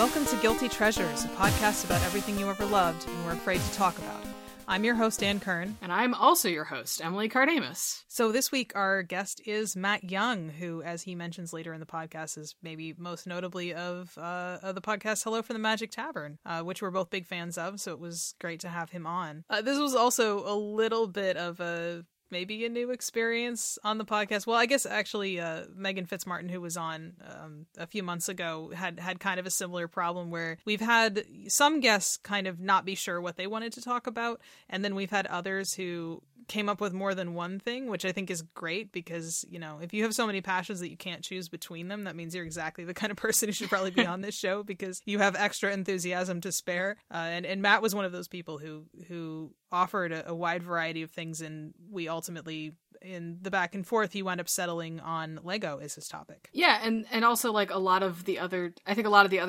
Welcome to Guilty Treasures, a podcast about everything you ever loved and were afraid to talk about. I'm your host, Ann Kern. And I'm also your host, Emily Cardamus. So this week, our guest is Matt Young, who, as he mentions later in the podcast, is maybe most notably of the podcast Hello from the Magic Tavern, which we're both big fans of, so it was great to have him on. This was also a little bit of maybe a new experience on the podcast. Well, I guess actually Megan Fitzmartin, who was on a few months ago, had kind of a similar problem where we've had some guests kind of not be sure what they wanted to talk about. And then we've had others who came up with more than one thing, which I think is great because, you know, if you have so many passions that you can't choose between them, that means you're exactly the kind of person who should probably be on this show because you have extra enthusiasm to spare. And Matt was one of those people who offered a wide variety of things, and we ultimately, in the back and forth, he wound up settling on Lego as his topic. Yeah, and also like a lot of the other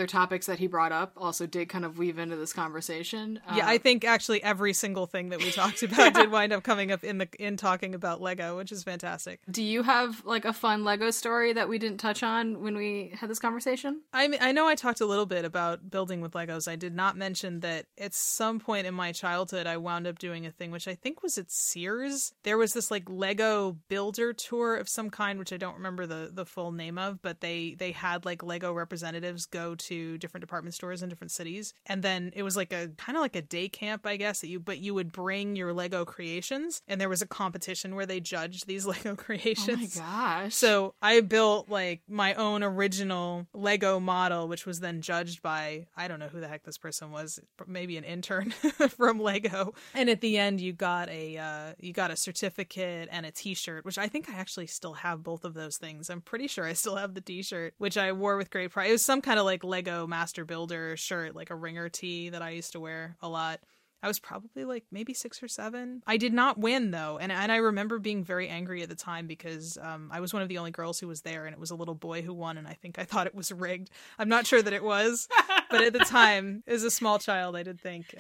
topics that he brought up also did kind of weave into this conversation. Yeah, I think actually every single thing that we talked about did wind up coming up in talking about Lego, which is fantastic. Do you have like a fun Lego story that we didn't touch on when we had this conversation? I mean, I know I talked a little bit about building with Legos. I did not mention that at some point in my childhood I wound up doing a thing which I think was at Sears. There was this like Lego builder tour of some kind, which I don't remember the full name of, but they had like Lego representatives go to different department stores in different cities, and then it was like a kind of like a day camp, I guess, you would bring your Lego creations, and there was a competition where they judged these Lego creations. Oh my gosh! So I built like my own original Lego model, which was then judged by, I don't know who the heck this person was, maybe an intern from Lego, and at the end you got a certificate and a t-shirt, which I think I actually still have both of those things. I'm pretty sure I still have the t-shirt, which I wore with great pride. It was some kind of like Lego Master Builder shirt, like a ringer tee that I used to wear a lot. I was probably like maybe 6 or 7. I did not win though. And I remember being very angry at the time because I was one of the only girls who was there, and it was a little boy who won, and I think I thought it was rigged. I'm not sure that it was, but at the time, as a small child, I did think...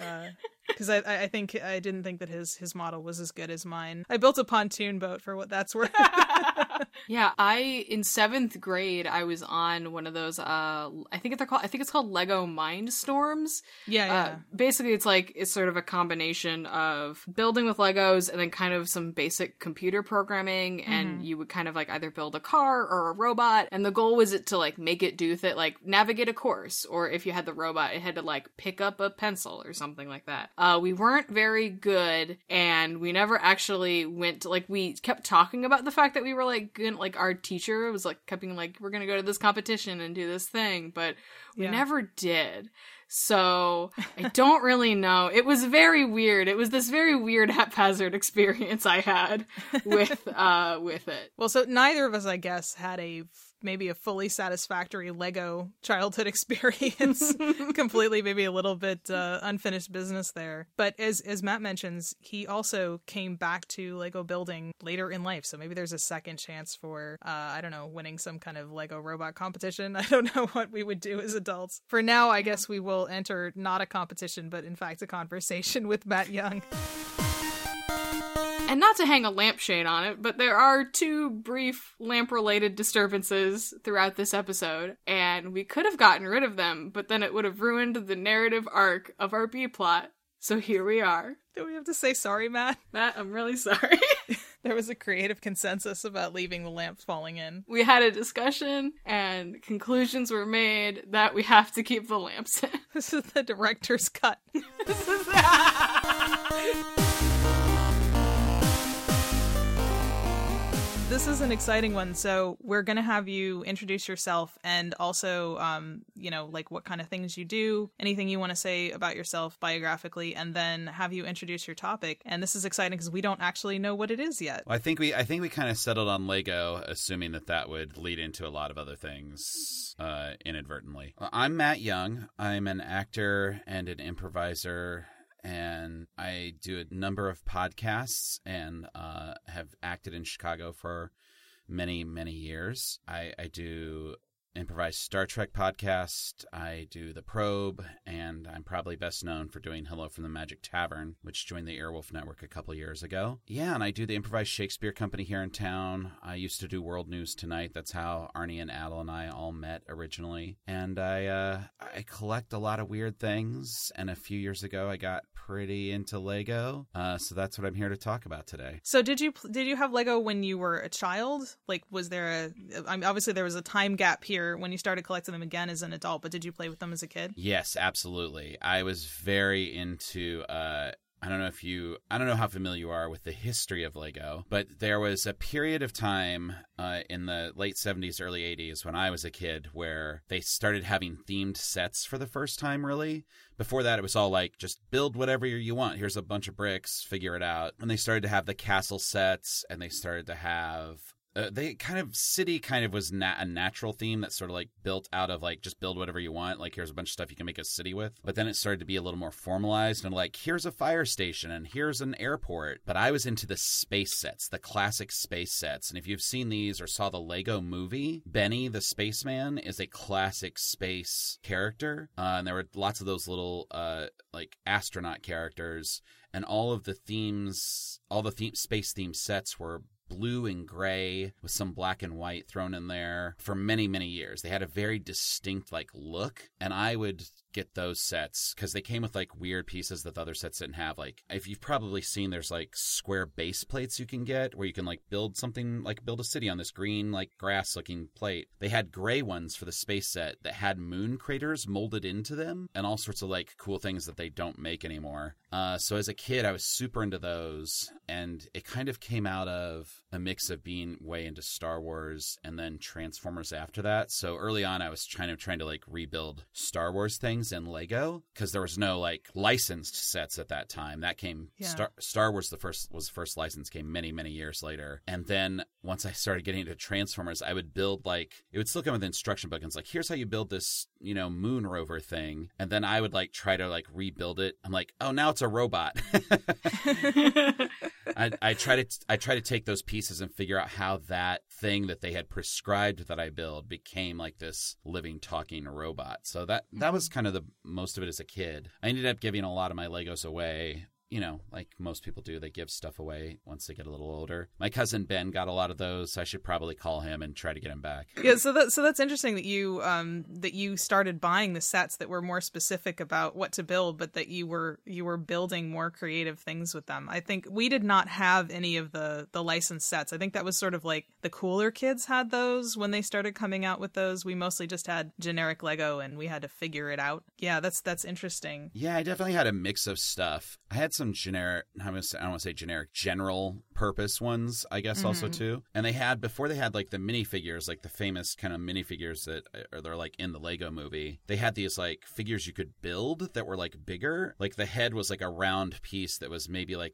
Because I think I didn't think that his model was as good as mine. I built a pontoon boat for what that's worth. Yeah, in 7th grade I was on one of those. I think it's called Lego Mindstorms. Yeah. Basically, it's sort of a combination of building with Legos and then kind of some basic computer programming. Mm-hmm. And you would kind of like either build a car or a robot. And the goal was it to like make it do that, like navigate a course, or if you had the robot, it had to like pick up a pencil or something like that. We weren't very good, and we never actually went to, like, we kept talking about the fact that we were like good, like our teacher was like kept being like, we're gonna go to this competition and do this thing, but we never did. So I don't really know. It was very weird. It was this very weird haphazard experience I had with it. Well, so neither of us, I guess, had maybe a fully satisfactory Lego childhood experience. Completely, maybe a little bit unfinished business there. But as Matt mentions, he also came back to Lego building later in life. So maybe there's a second chance for, I don't know, winning some kind of Lego robot competition. I don't know what we would do as adults. For now, I guess we will enter not a competition, but in fact a conversation with Matt Young. And not to hang a lampshade on it, but there are 2 brief lamp-related disturbances throughout this episode, and we could have gotten rid of them, but then it would have ruined the narrative arc of our B-plot. So here we are. Do we have to say sorry, Matt? Matt, I'm really sorry. There was a creative consensus about leaving the lamp falling in. We had a discussion, and conclusions were made that we have to keep the lamps in. This is the director's cut. This is... This is an exciting one, so we're going to have you introduce yourself and also, you know, like what kind of things you do, anything you want to say about yourself biographically, and then have you introduce your topic. And this is exciting because we don't actually know what it is yet. Well, I think we kind of settled on Lego, assuming that would lead into a lot of other things inadvertently. I'm Matt Young. I'm an actor and an improviser, and I do a number of podcasts and have acted in Chicago for many, many years. I do Improvised Star Trek podcast, I do The Probe, and I'm probably best known for doing Hello from the Magic Tavern, which joined the Airwolf Network a couple years ago. Yeah, and I do the Improvised Shakespeare Company here in town. I used to do World News Tonight. That's how Arnie and Adel and I all met originally. And I I collect a lot of weird things, and a few years ago I got pretty into Lego, so that's what I'm here to talk about today. So did you have Lego when you were a child? Like, was there obviously there was a time gap here when you started collecting them again as an adult, but did you play with them as a kid? Yes, absolutely. I was very into I don't know how familiar you are with the history of Lego, but there was a period of time in the late 70s, early 80s when I was a kid where they started having themed sets for the first time, really. Before that, it was all like, just build whatever you want. Here's a bunch of bricks, figure it out. And they started to have the castle sets, and they started to have... a natural theme that's sort of like built out of like, just build whatever you want. Like, here's a bunch of stuff you can make a city with. But then it started to be a little more formalized and like, here's a fire station and here's an airport. But I was into the space sets, the classic space sets. And if you've seen these or saw the Lego movie, Benny the Spaceman is a classic space character. And there were lots of those little like astronaut characters, and all the space theme sets were blue and gray with some black and white thrown in there for many, many years. They had a very distinct like look, and I would get those sets because they came with like weird pieces that the other sets didn't have. Like, if you've probably seen, there's like square base plates you can get where you can like build something, like build a city on this green like grass looking plate. They had gray ones for the space set that had moon craters molded into them and all sorts of like cool things that they don't make anymore. So as a kid, I was super into those, and it kind of came out of a mix of being way into Star Wars and then Transformers after that. So early on, I was trying to like rebuild Star Wars things in Lego because there was no like licensed sets at that time. That came Star Wars the first license came many, many years later. And then once I started getting into Transformers, I would build like, it would still come with an instruction book, and it's like, here's how you build this, you know, moon rover thing. And then I would like try to like rebuild it. I'm like, oh, now it's a robot. I try to take those pieces and figure out how that thing that they had prescribed that I build became like this living, talking robot. So that was kind of the most of it as a kid. I ended up giving a lot of my Legos away. You know, like most people do, they give stuff away once they get a little older. My cousin Ben got a lot of those. So I should probably call him and try to get him back. Yeah, so that's interesting that you started buying the sets that were more specific about what to build, but that you were building more creative things with them. I think we did not have any of the licensed sets. I think that was sort of like the cooler kids had those when they started coming out with those. We mostly just had generic Lego, and we had to figure it out. Yeah, that's interesting. Yeah, I definitely had a mix of stuff. I had some generic, I don't want to say generic, general purpose ones, I guess, also too. And they had, before they had like the minifigures, like the famous kind of minifigures they're like in the Lego movie, they had these like figures you could build that were like bigger. Like the head was like a round piece that was maybe like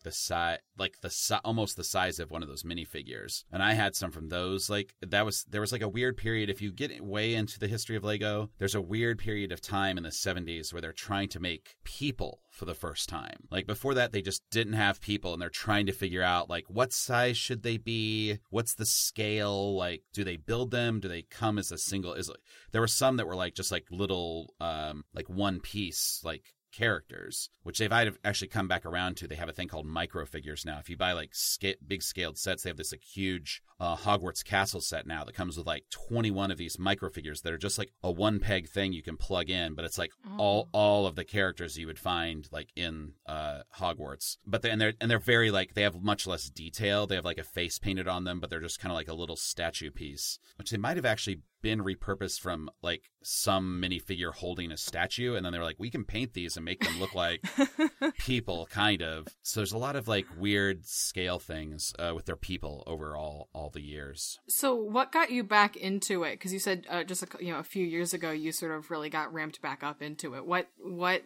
almost the size of one of those minifigures. And I had some from those. Like there was like a weird period. If you get way into the history of Lego, there's a weird period of time in the 70s where they're trying to make people for the first time. Like before that, they just didn't have people, and they're trying to figure out like, what size should they be? What's the scale? Like, do they build them? Do they come as a single? There were some that were like just like little like one piece like characters, which they've actually come back around to. They have a thing called microfigures now. If you buy like big scaled sets, they have this like huge Hogwarts castle set now that comes with like 21 of these microfigures that are just like a one peg thing you can plug in, but it's like all of the characters you would find like in Hogwarts. But they're very like, they have much less detail. They have like a face painted on them, but they're just kind of like a little statue piece, which they might have actually been repurposed from like some minifigure holding a statue, and then they were like, we can paint these and make them look like people, kind of. So there's a lot of like weird scale things with their people overall all the years. So what got you back into it? Because you said a few years ago you sort of really got ramped back up into it. What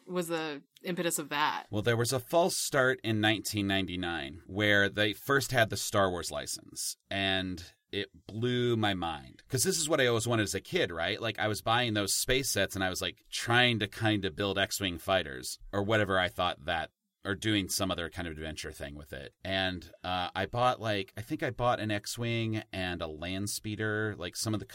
was the impetus of that? Well, there was a false start in 1999 where they first had the Star Wars license, and it blew my mind because this is what I always wanted as a kid, right? Like I was buying those space sets and I was like trying to kind of build X-Wing fighters or whatever I thought that or doing some other kind of adventure thing with it. And I bought an X-Wing and a land speeder, like some of the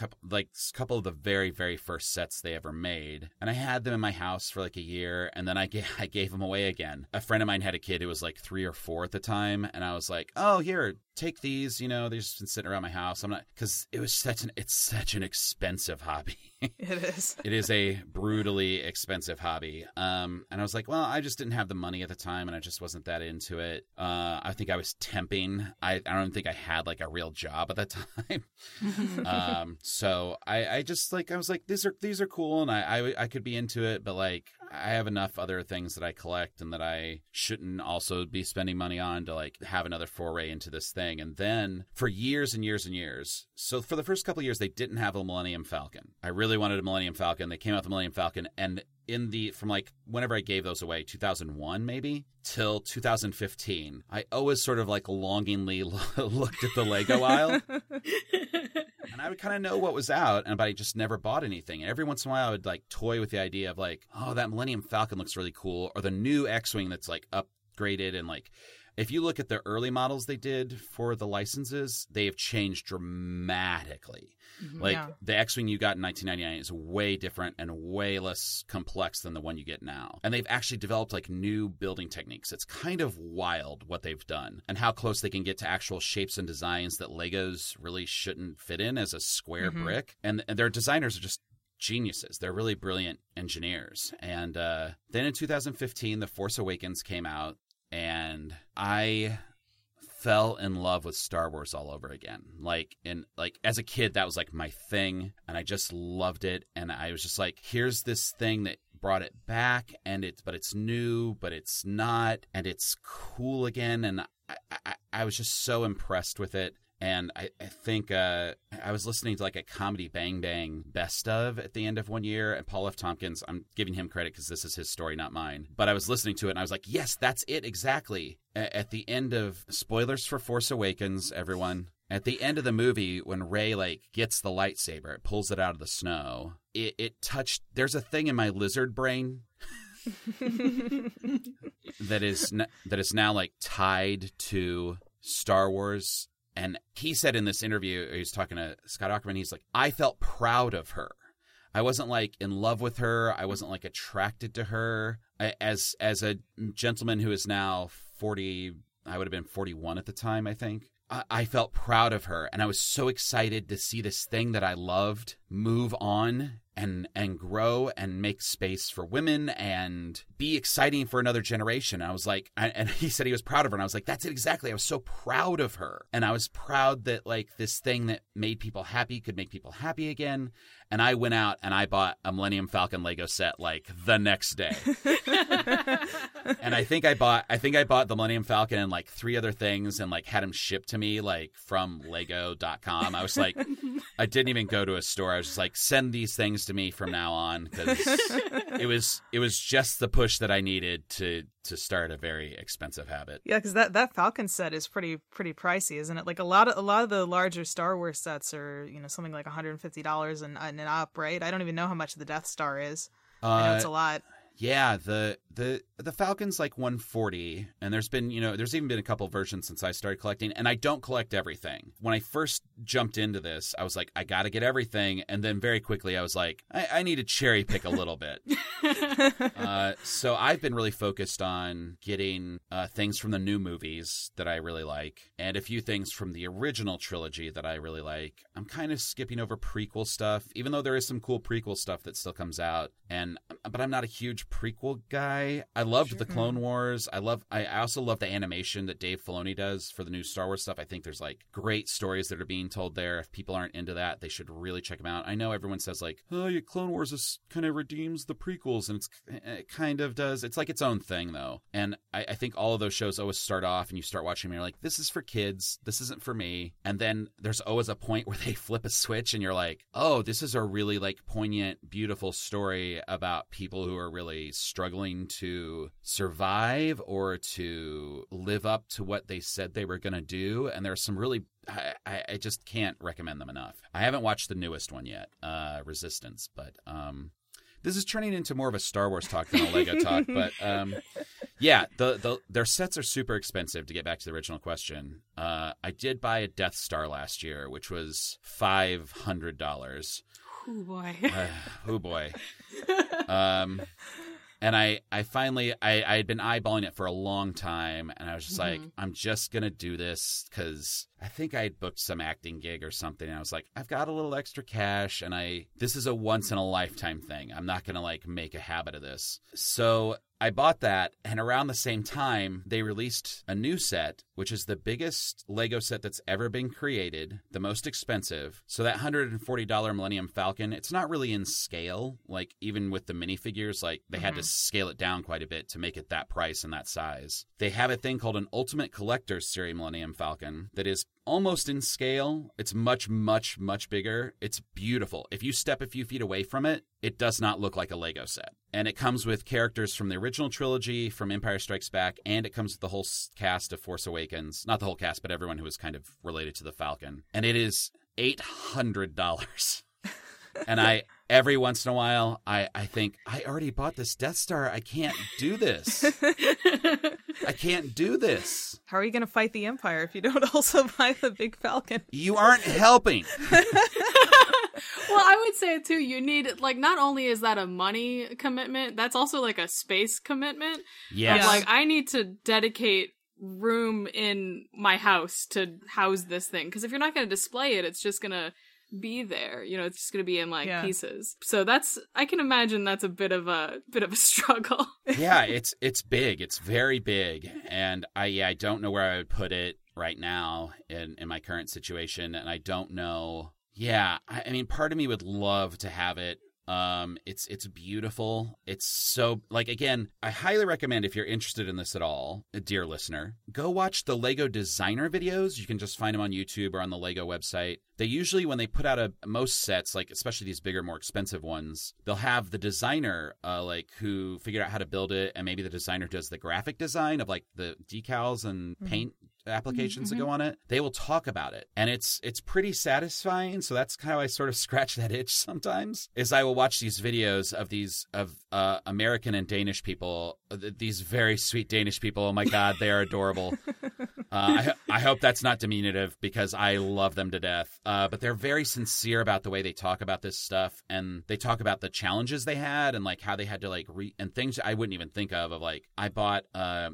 couple of the very, very first sets they ever made. And I had them in my house for like a year, and then I gave them away again. A friend of mine had a kid who was like 3 or 4 at the time, and I was like, oh, here, take these, you know, they've just been sitting around my house. I'm not, because it's such an expensive hobby. It is. It is a brutally expensive hobby. And I was like, well, I just didn't have the money at the time, and I just wasn't that into it. I think I was temping. I don't think I had like a real job at that time. So I was like, these are cool, and I could be into it, but like I have enough other things that I collect and that I shouldn't also be spending money on to like have another foray into this thing. And then for years and years and years, so for the first couple of years, they didn't have a Millennium Falcon. I really wanted a Millennium Falcon. They came out with the Millennium Falcon, and from like whenever I gave those away, 2001 maybe, till 2015, I always sort of like longingly looked at the Lego aisle. And I would kind of know what was out, but I just never bought anything. And every once in a while, I would like toy with the idea of like, oh, that Millennium Falcon looks really cool, or the new X-Wing that's like upgraded. And like, if you look at the early models they did for the licenses, they have changed dramatically. Like, yeah. The X-Wing you got in 1999 is way different and way less complex than the one you get now. And they've actually developed, like, new building techniques. It's kind of wild what they've done and how close they can get to actual shapes and designs that Legos really shouldn't fit in as a square brick. And their designers are just geniuses. They're really brilliant engineers. And then in 2015, The Force Awakens came out, and I fell in love with Star Wars all over again. Like as a kid, that was like my thing, and I just loved it. And I was just like, here's this thing that brought it back, but it's new, but it's not, and it's cool again. And I was just so impressed with it. And I think I was listening to like a Comedy Bang Bang best of at the end of one year. And Paul F. Tompkins, I'm giving him credit because this is his story, not mine. But I was listening to it and I was like, yes, that's it. Exactly. At the end of spoilers for Force Awakens, everyone. At the end of the movie, when Rey, like, gets the lightsaber, it pulls it out of the snow. It touched. There's a thing in my lizard brain that is now like tied to Star Wars. And he said in this interview, he was talking to Scott Aukerman, he's like, I felt proud of her. I wasn't like in love with her. I wasn't like attracted to her. As a gentleman who is now 40, I would have been 41 at the time, I think. I felt proud of her, and I was so excited to see this thing that I loved move on and grow and make space for women and be exciting for another generation. I was like, and he said he was proud of her, and I was like, that's it exactly. I was so proud of her, and I was proud that like this thing that made people happy could make people happy again. And I went out and I bought a Millennium Falcon Lego set like the next day. And I think I bought the Millennium Falcon and like 3 other things and like had them shipped to me like from lego.com. I was like, I didn't even go to a store. I was just like, send these things to me from now on, because it was just the push that I needed to start a very expensive habit. Yeah, because that Falcon set is pretty pricey, isn't it? Like a lot of the larger Star Wars sets are, you know, something like $150 and up, right? I don't even know how much the Death Star is. I know it's a lot. Yeah, the Falcon's like $140, and there's even been a couple versions since I started collecting, and I don't collect everything. When I first jumped into this, I was like, I gotta get everything, and then very quickly I was like, I need to cherry pick a little bit. So I've been really focused on getting things from the new movies that I really like, and a few things from the original trilogy that I really like. I'm kind of skipping over prequel stuff, even though there is some cool prequel stuff that still comes out, but I'm not a huge prequel guy. I loved the Clone Wars. I also love the animation that Dave Filoni does for the new Star Wars stuff. I think there's like great stories that are being told there. If people aren't into that, they should really check them out. I know everyone says like, oh, your Clone Wars is kind of redeems the prequels, and it kind of does. It's like its own thing though. And I think all of those shows always start off and you start watching them and you're like, this is for kids. This isn't for me. And then there's always a point where they flip a switch and you're like, oh, this is a really like poignant, beautiful story about people who are really struggling to survive or to live up to what they said they were going to do. And there are some really, I just can't recommend them enough. I haven't watched the newest one yet, Resistance, but this is turning into more of a Star Wars talk than a Lego talk. But Yeah, their sets are super expensive, to get back to the original question. I did buy a Death Star last year, which was $500. Oh, boy. Oh, boy. And I finally, I had been eyeballing it for a long time, and I was just like, I'm just going to do this, because I think I had booked some acting gig or something, and I was like, I've got a little extra cash, and this is a once-in-a-lifetime thing. I'm not going to, make a habit of this. So I bought that, and around the same time, they released a new set, which is the biggest Lego set that's ever been created, the most expensive. So that $140 Millennium Falcon, it's not really in scale. Even with the minifigures, they had to scale it down quite a bit to make it that price and that size. They have a thing called an Ultimate Collector's Series Millennium Falcon that is almost in scale. It's much, much, much bigger. It's beautiful. If you step a few feet away from it, it does not look like a Lego set. And it comes with characters from the original trilogy, from Empire Strikes Back, and it comes with the whole cast of Force Awakens. Not the whole cast, but everyone who was kind of related to the Falcon. And it is $800. And every once in a while, I think, I already bought this Death Star. I can't do this. I can't do this. How are you going to fight the Empire if you don't also buy the big Falcon? You aren't helping. Well, I would say, too, you need, not only is that a money commitment, that's also, a space commitment. Yes. Of, I need to dedicate room in my house to house this thing. Because if you're not going to display it, it's just going to be there. It's just going to be in, pieces. So that's, I can imagine that's a bit of a struggle. Yeah, it's big. It's very big. And I don't know where I would put it right now in my current situation. And I don't know... Yeah, I mean, part of me would love to have it. It's beautiful. It's so, again, I highly recommend, if you're interested in this at all, dear listener, go watch the Lego designer videos. You can just find them on YouTube or on the Lego website. They usually, when they put out most sets, especially these bigger, more expensive ones, they'll have the designer, who figured out how to build it, and maybe the designer does the graphic design of, the decals and paint applications that go on it. They will talk about it, and it's pretty satisfying. So that's how I sort of scratch that itch sometimes, is I will watch these videos of American and Danish people, these very sweet Danish people. Oh my God, they are adorable. I hope that's not diminutive, because I love them to death. But they're very sincere about the way they talk about this stuff, and they talk about the challenges they had, and how they had to and things I wouldn't even think of. I bought a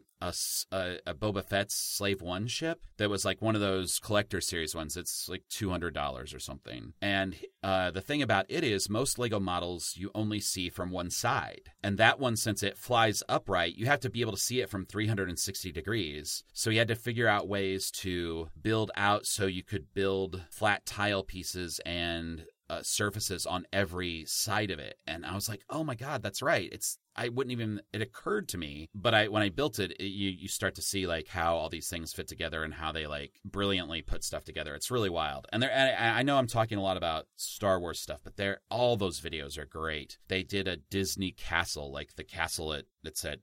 Boba Fett's Slave One ship that was one of those collector series ones. It's $200 or something. And the thing about it is, most Lego models you only see from one side, and that one, since it flies upright, you have to be able to see it from 360 degrees. So you had to figure out ways to build out so you could build flat tile pieces and surfaces on every side of it. And I was like, oh my God, that's right. It occurred to me, but when I built it, you start to see how all these things fit together and how they brilliantly put stuff together. It's really wild. And I know I'm talking a lot about Star Wars stuff, but all those videos are great. They did a Disney castle, the castle that's at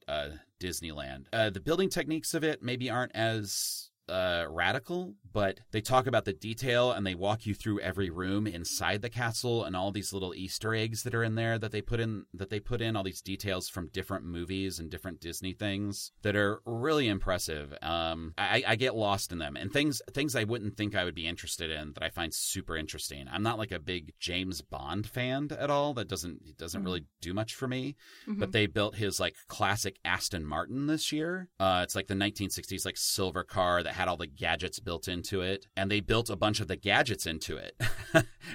Disneyland. The building techniques of it maybe aren't as radical, but they talk about the detail, and they walk you through every room inside the castle and all these little Easter eggs that are in there that they put in all these details from different movies and different Disney things that are really impressive. I get lost in them, and things I wouldn't think I would be interested in that I find super interesting. I'm not a big James Bond fan at all. That doesn't really do much for me. Mm-hmm. But they built his classic Aston Martin this year. It's the 1960s silver car that had all the gadgets built into it, and they built a bunch of the gadgets into it,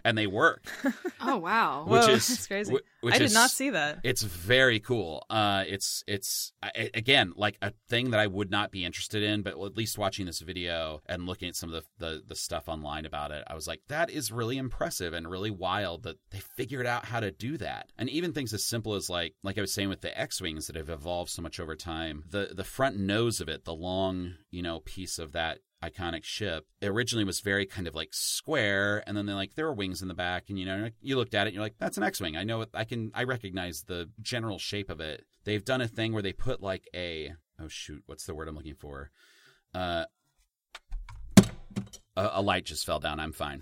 and they work. Oh wow! Which that's crazy. I did not see that. It's very cool. It's again a thing that I would not be interested in, but at least watching this video and looking at some of the stuff online about it, I was like, that is really impressive and really wild that they figured out how to do that. And even things as simple as like I was saying with the X-wings that have evolved so much over time, the front nose of it, the long piece of that iconic ship, it originally was very kind of square, and then there were wings in the back, and you looked at it and you're like, that's an X-wing. I know it, I recognize the general shape of it. They've done a thing where they put what's the word I'm looking for? A light just fell down. I'm fine.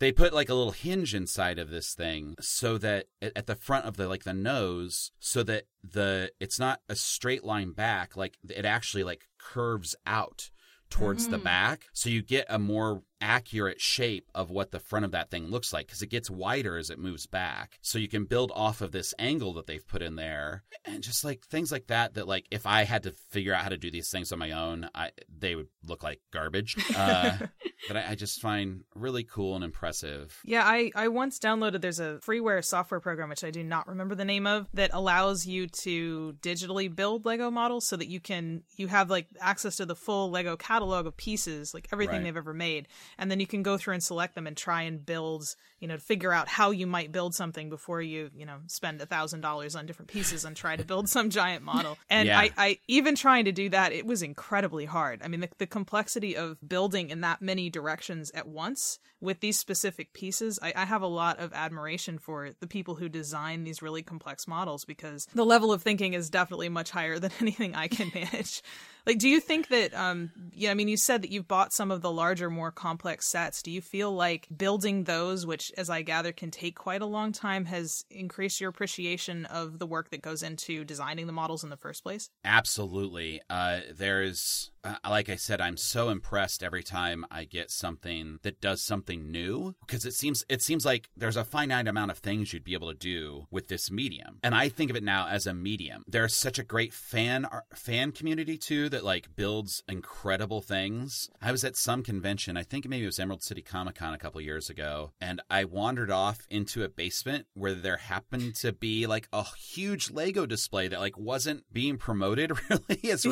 They put like a little hinge inside of this thing so that at the front of the like the nose, so that it's not a straight line back. Like it actually like curves out towards the back, so you get a more accurate shape of what the front of that thing looks like, because it gets wider as it moves back, so you can build off of this angle that they've put in there. And just like things like that, that like if I had to figure out how to do these things on my own, they would look like garbage, that I just find really cool and impressive. Yeah, I once downloaded, there's a freeware software program, which I do not remember the name of, that allows you to digitally build Lego models so that you have like access to the full Lego catalog of pieces, like everything they've ever made. And then you can go through and select them and try and build, you know, figure out how you might build something before you, you know, spend $1,000 on different pieces and try to build some giant model. And I even trying to do that, it was incredibly hard. I mean, the complexity of building in that many directions at once with these specific pieces, I have a lot of admiration for the people who design these really complex models, because the level of thinking is definitely much higher than anything I can manage. Like, do you think that, yeah, I mean, you said that you've bought some of the larger, more complex sets. Do you feel like building those, which, as I gather, can take quite a long time, has increased your appreciation of the work that goes into designing the models in the first place? Absolutely. There's, like I said, I'm so impressed every time I get something that does something new, because it seems like there's a finite amount of things you'd be able to do with this medium. And I think of it now as a medium. There's such a great fan community, too, that like builds incredible things. I was at some convention, I think maybe it was Emerald City Comic Con a couple years ago, and I wandered off into a basement where there happened to be like a huge Lego display that like wasn't being promoted really as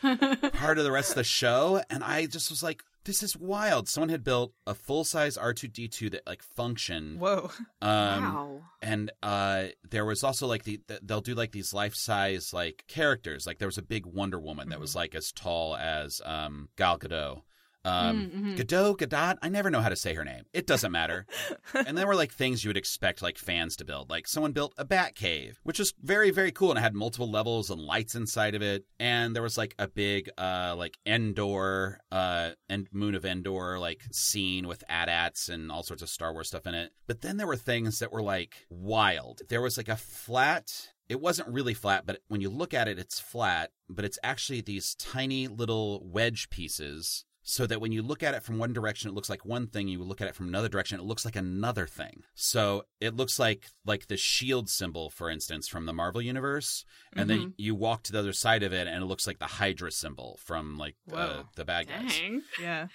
part of the rest of the show, and I just was like, this is wild. Someone had built a full-size R2-D2 that, like, functioned. Whoa. Wow. And there was also, like, they'll do, like, these life-size, like, characters. Like, there was a big Wonder Woman that was, like, as tall as Gal Gadot. Gadot, I never know how to say her name. It doesn't matter. And there were like things you would expect like fans to build. Like someone built a bat cave, which is very, very cool. And it had multiple levels and lights inside of it. And there was like a big like Endor and Moon of Endor like scene with AT-ATs and all sorts of Star Wars stuff in it. But then there were things that were like wild. There was like a flat... It wasn't really flat, but when you look at it, it's flat. But it's actually these tiny little wedge pieces, so that when you look at it from one direction, it looks like one thing. You look at it from another direction, it looks like another thing. So it looks like the shield symbol, for instance, from the Marvel universe. And then you walk to the other side of it, and it looks like the Hydra symbol from like the bad guys. Dang. Yeah.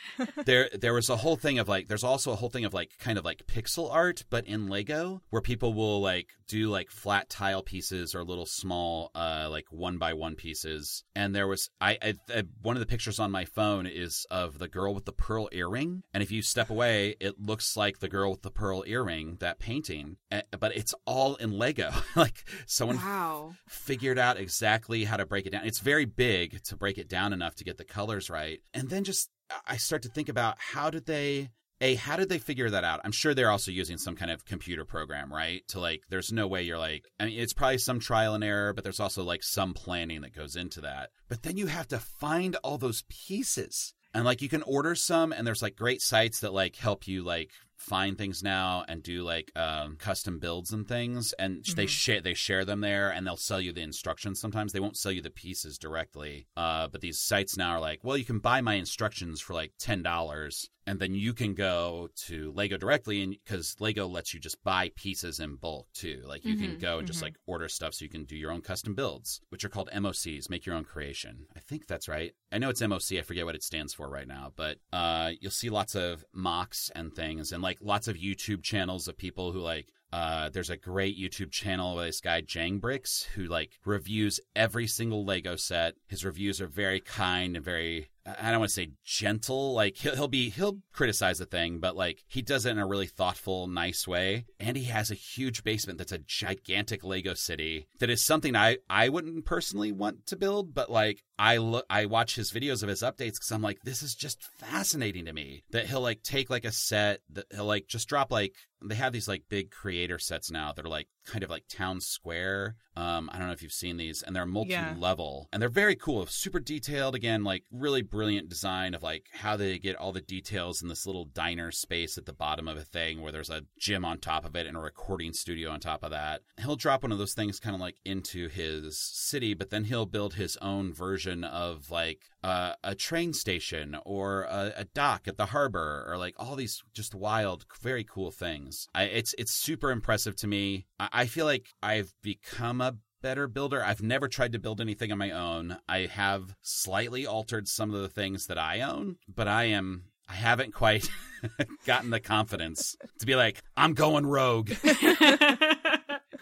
There was a whole thing of like, there's also a whole thing of like kind of like pixel art, but in Lego, where people will like do like flat tile pieces or little small like 1x1 pieces. And there was one of the pictures on my phone is of the girl with the pearl earring, and if you step away, it looks like the girl with the pearl earring, that painting, but it's all in Lego. Like someone figured out exactly how to break it down. It's very big to break it down enough to get the colors right. And then just I start to think about how did they figure that out? I'm sure they're also using some kind of computer program, right? To like, there's no way you're like, I mean, it's probably some trial and error, but there's also like some planning that goes into that. But then you have to find all those pieces. And, like, you can order some, and there's, like, great sites that, like, help you, like, find things now and do, like, custom builds and things. And they share them there, and they'll sell you the instructions sometimes. They won't sell you the pieces directly. But these sites now are like, well, you can buy my instructions for, like, $10. And then you can go to Lego directly, and because Lego lets you just buy pieces in bulk, too. Like, you can go and just, like, order stuff so you can do your own custom builds, which are called MOCs, Make Your Own Creation. I think that's right. I know it's MOC. I forget what it stands for right now. But you'll see lots of mocks and things and, like, lots of YouTube channels of people who, like, there's a great YouTube channel with this guy, Jangbricks, who, like, reviews every single Lego set. His reviews are very kind and very... I don't want to say gentle, like he'll criticize the thing, but like he does it in a really thoughtful, nice way. And he has a huge basement that's a gigantic Lego city that is something I wouldn't personally want to build, but like I watch his videos of his updates because I'm like, this is just fascinating to me that he'll like take like a set that he'll like just drop like they have these like big creator sets now that are like kind of like town square. I don't know if you've seen these, and they're multi-level and they're very cool, super detailed. Again, like really brilliant design of like how they get all the details in this little diner space at the bottom of a thing where there's a gym on top of it and a recording studio on top of that. He'll drop one of those things kind of like into his city, but then he'll build his own version of like a train station or a dock at the harbor or like all these just wild, very cool things. It's super impressive to me. I feel like I've become a better builder. I've never tried to build anything on my own. I have slightly altered some of the things that I own, but I haven't quite gotten the confidence to be like, I'm going rogue.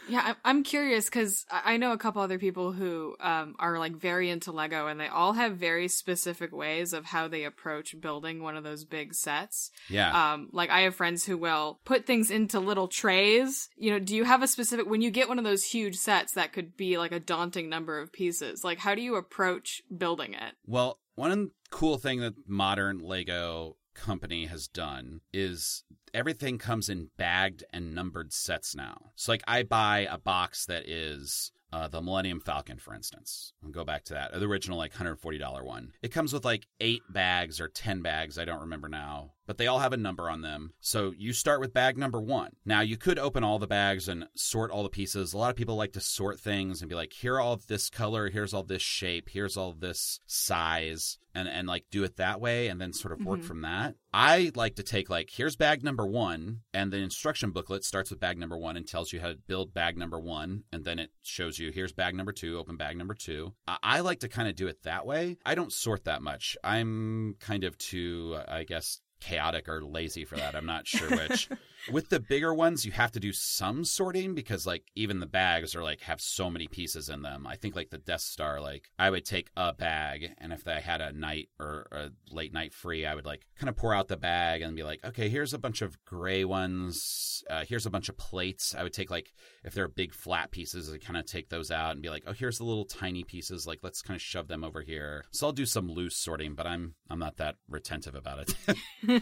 Yeah, I'm curious because I know a couple other people who are like very into Lego, and they all have very specific ways of how they approach building one of those big sets. Yeah. Like I have friends who will put things into little trays. You know, do you have a specific, when you get one of those huge sets that could be like a daunting number of pieces, like how do you approach building it? Well, one cool thing that modern Lego company has done is everything comes in bagged and numbered sets now. So like I buy a box that is the Millennium Falcon, for instance. I'll go back to that, the original like $140 one. It comes with like 8 bags or 10 bags. I don't remember now, but they all have a number on them. So you start with bag number 1. Now you could open all the bags and sort all the pieces. A lot of people like to sort things and be like, here are all this color, here's all this shape, here's all this size, and like do it that way and then sort of work from that. I like to take like, here's bag number 1, and the instruction booklet starts with bag number 1 and tells you how to build bag number 1, and then it shows you, here's bag number 2, open bag number 2. I like to kind of do it that way. I don't sort that much. I'm kind of too, I guess, chaotic or lazy for that. I'm not sure which. With the bigger ones, you have to do some sorting because like even the bags are like have so many pieces in them. I think like the Death Star, like I would take a bag, and if I had a night or a late night free, I would like kind of pour out the bag and be like, okay, here's a bunch of gray ones. Here's a bunch of plates. I would take like, if they're big flat pieces, I kind of take those out and be like, oh, here's the little tiny pieces. Like let's kind of shove them over here. So I'll do some loose sorting, but I'm not that retentive about it. I was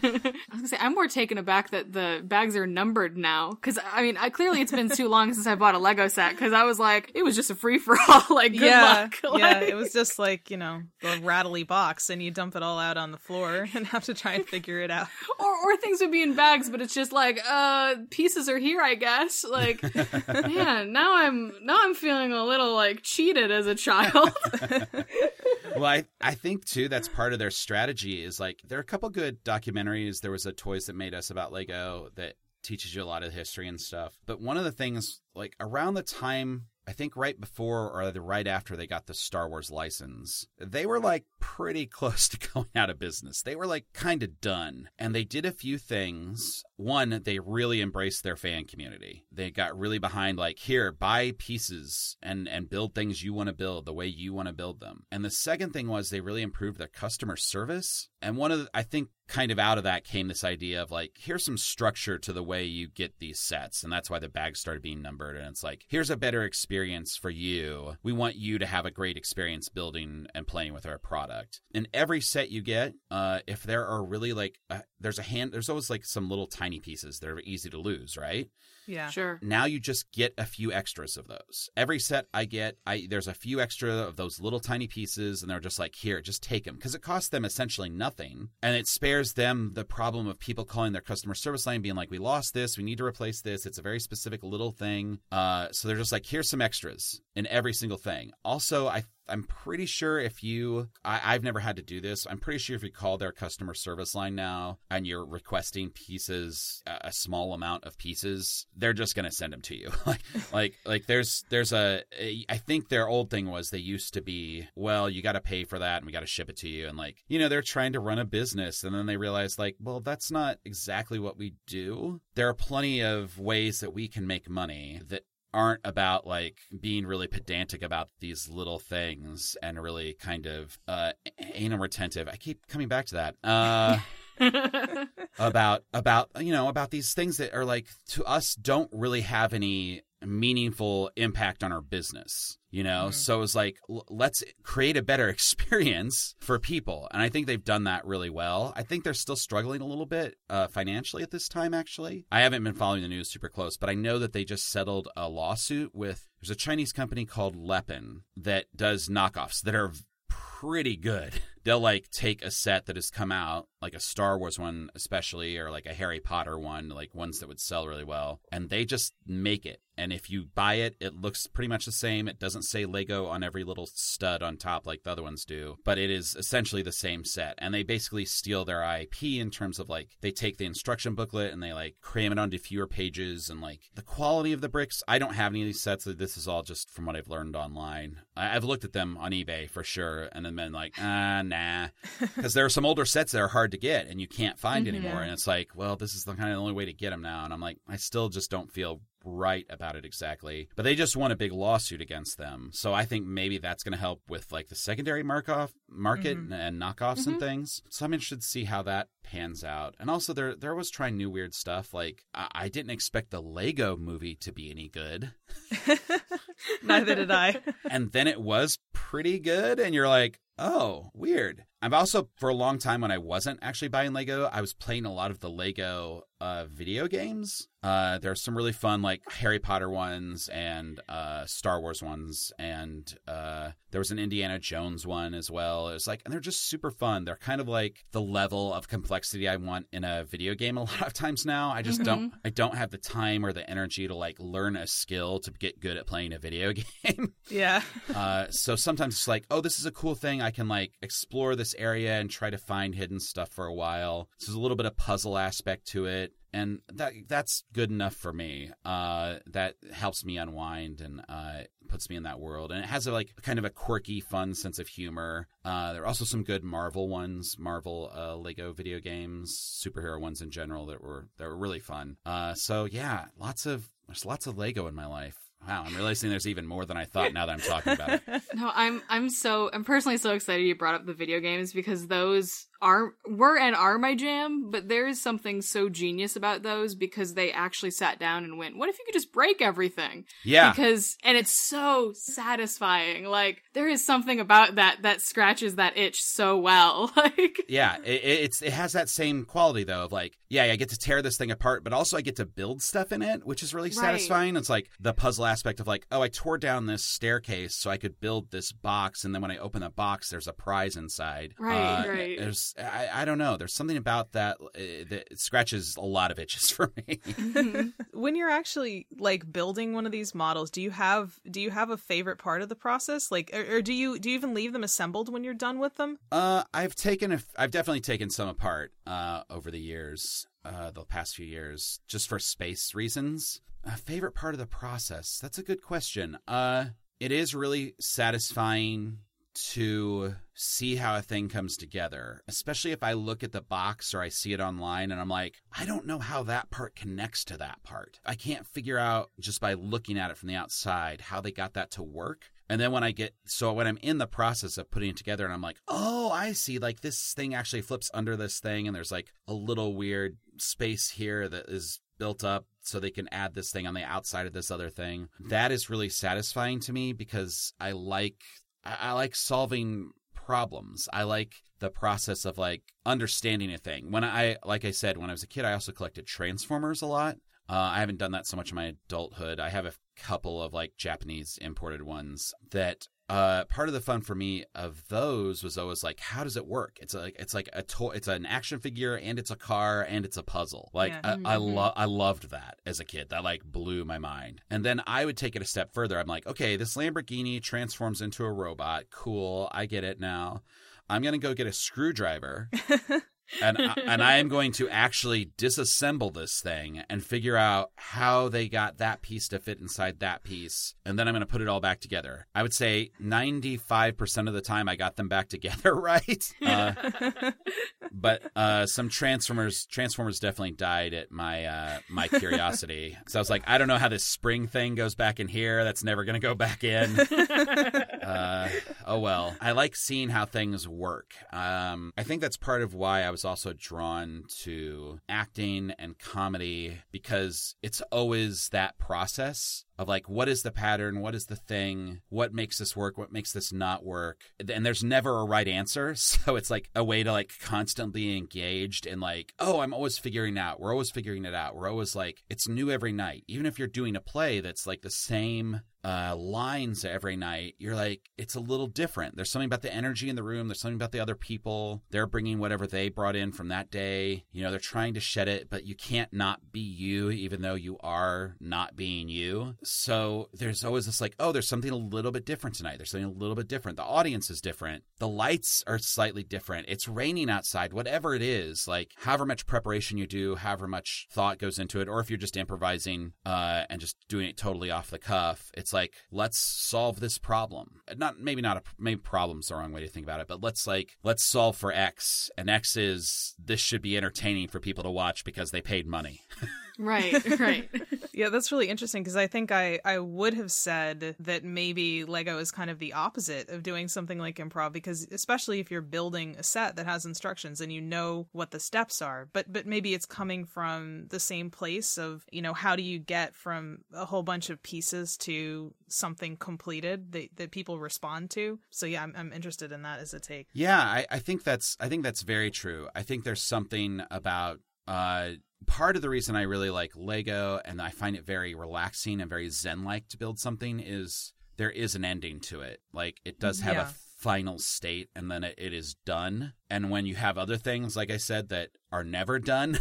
gonna say, I'm more taken aback that the bags are numbered now, because I mean, clearly it's been too long since I bought a Lego set, because I was like, it was just a free-for-all, like, good luck. Like, yeah, it was just like, you know, a rattly box, and you dump it all out on the floor and have to try and figure it out. Or things would be in bags, but it's just like, pieces are here, I guess. Like, man, now I'm feeling a little, like, cheated as a child. Well, I think, too, that's part of their strategy is, like, there are a couple good documentaries. There was a Toys That Made Us about Lego that teaches you a lot of history and stuff. But one of the things, like, around the time, I think right before or right after they got the Star Wars license, they were, like, pretty close to going out of business. They were, like, kind of done. And they did a few things. One, they really embraced their fan community. They got really behind, like, here, buy pieces and build things you want to build the way you want to build them. And the second thing was they really improved their customer service. And one of the, I think, kind of out of that came this idea of, like, here's some structure to the way you get these sets. And that's why the bags started being numbered. And it's like, here's a better experience for you. We want you to have a great experience building and playing with our product. And every set you get, if there are really, like, there's always, like, some little tiny pieces that are easy to lose, right? Yeah, sure. Now you just get a few extras of those. Every set I get, there's a few extra of those little tiny pieces, and they're just like, here, just take them. Because it costs them essentially nothing, and it spares them the problem of people calling their customer service line being like, we lost this, we need to replace this. It's a very specific little thing. So they're just like, here's some extras in every single thing. Also, I'm pretty sure if you, I've never had to do this. I'm pretty sure if you call their customer service line now and you're requesting pieces, a small amount of pieces, they're just going to send them to you. like I think their old thing was they used to be, well, you got to pay for that and we got to ship it to you. And like, you know, they're trying to run a business, and then they realized, like, well, that's not exactly what we do. There are plenty of ways that we can make money that aren't about, like, being really pedantic about these little things and really kind of anal retentive. I keep coming back to that. About these things that are, like, to us don't really have any meaningful impact on our business, you know? Mm-hmm. So it's like, let's create a better experience for people. And I think they've done that really well. I think they're still struggling a little bit financially at this time, actually. I haven't been following the news super close, but I know that they just settled a lawsuit with, there's a Chinese company called Lepin that does knockoffs that are pretty good. They'll like take a set that has come out, like a Star Wars one especially, or like a Harry Potter one, like ones that would sell really well, and they just make it. And if you buy it, it looks pretty much the same. It doesn't say Lego on every little stud on top like the other ones do, but it is essentially the same set. And they basically steal their IP in terms of like, they take the instruction booklet and they like cram it onto fewer pages, and like the quality of the bricks. I don't have any of these sets. This is all just from what I've learned online. I've looked at them on eBay for sure and then been like, nah, because there are some older sets that are hard to get and you can't find anymore. Yeah. And it's like, well, this is the kind of only way to get them now. And I'm like, I still just don't feel right about it exactly, but they just won a big lawsuit against them. So I think maybe that's going to help with like the secondary market and knockoffs and things. So I'm interested to see how that pans out. And also they're always trying new weird stuff. Like I didn't expect the Lego movie to be any good. Neither did I. And then it was pretty good. And you're like, oh, weird. I've also, for a long time when I wasn't actually buying Lego, I was playing a lot of the Lego video games. There are some really fun, like Harry Potter ones and Star Wars ones. And there was an Indiana Jones one as well. It's like, and they're just super fun. They're kind of like the level of complexity I want in a video game a lot of times now. I just don't have the time or the energy to like learn a skill to get good at playing a video game. Yeah. So sometimes it's like, oh, this is a cool thing. I can like explore this area and try to find hidden stuff for a while. So there's a little bit of puzzle aspect to it. And that's good enough for me. That helps me unwind and puts me in that world. And it has a, like kind of a quirky, fun sense of humor. There are also some good Marvel ones, Lego video games, superhero ones in general that were really fun. So yeah, there's lots of Lego in my life. Wow, I'm realizing there's even more than I thought now that I'm talking about it. No, I'm personally so excited you brought up the video games, because those were my jam, but there is something so genius about those, because they actually sat down and went, what if you could just break everything? Yeah. And it's so satisfying. Like, there is something about that scratches that itch so well. Like, yeah, it has that same quality though of like, yeah, I get to tear this thing apart, but also I get to build stuff in it, which is really satisfying. It's like the puzzle aspect of like, oh, I tore down this staircase so I could build this box, and then when I open the box, there's a prize inside. Right. I don't know. There's something about that that scratches a lot of itches for me. When you're actually like building one of these models, do you have a favorite part of the process? Like, or do you even leave them assembled when you're done with them? I've definitely taken some apart over the years, the past few years, just for space reasons. A favorite part of the process? That's a good question. It is really satisfying to see how a thing comes together, especially if I look at the box or I see it online and I'm like, I don't know how that part connects to that part. I can't figure out just by looking at it from the outside how they got that to work. And then when I'm in the process of putting it together and I'm like, oh, I see, like this thing actually flips under this thing and there's like a little weird space here that is built up so they can add this thing on the outside of this other thing. That is really satisfying to me, because I like solving problems. I like the process of like understanding a thing. Like I said, when I was a kid, I also collected Transformers a lot. I haven't done that so much in my adulthood. I have a couple of like Japanese imported ones that part of the fun for me of those was always like, how does it work? It's like a toy, it's an action figure, and it's a car, and it's a puzzle. Like, yeah. I loved that as a kid. That like blew my mind. And then I would take it a step further. I'm like, okay, this Lamborghini transforms into a robot. Cool, I get it now. I'm gonna go get a screwdriver. And I am going to actually disassemble this thing and figure out how they got that piece to fit inside that piece. And then I'm going to put it all back together. I would say 95% of the time I got them back together right. But some Transformers definitely died at my curiosity. So I was like, I don't know how this spring thing goes back in here. That's never going to go back in. Oh, well. I like seeing how things work. I think that's part of why I was also drawn to acting and comedy, because it's always that process of like, what is the pattern? What is the thing? What makes this work? What makes this not work? And there's never a right answer. So it's like a way to like constantly be engaged and like, oh, I'm always figuring out. We're always figuring it out. We're always like, it's new every night. Even if you're doing a play that's like the same lines every night, you're like, it's a little different. There's something about the energy in the room. There's something about the other people. They're bringing whatever they brought in from that day. You know, they're trying to shed it, but you can't not be you, even though you are not being you. So there's always this like, oh, there's something a little bit different tonight. There's something a little bit different. The audience is different. The lights are slightly different. It's raining outside, whatever it is, like however much preparation you do, however much thought goes into it, or if you're just improvising and just doing it totally off the cuff, it's like, let's solve this problem. Maybe problem's the wrong way to think about it, but let's solve for X, and X is this should be entertaining for people to watch because they paid money. Right. Yeah, that's really interesting because I think I would have said that maybe Lego is kind of the opposite of doing something like improv, because especially if you're building a set that has instructions and you know what the steps are, but maybe it's coming from the same place of, you know, how do you get from a whole bunch of pieces to something completed that people respond to? So yeah, I'm interested in that as a take. Yeah, I think that's very true. I think there's something about part of the reason I really like Lego and I find it very relaxing and very zen-like to build something is there is an ending to it. Like it does have a final state and then it is done. And when you have other things, like I said, that are never done,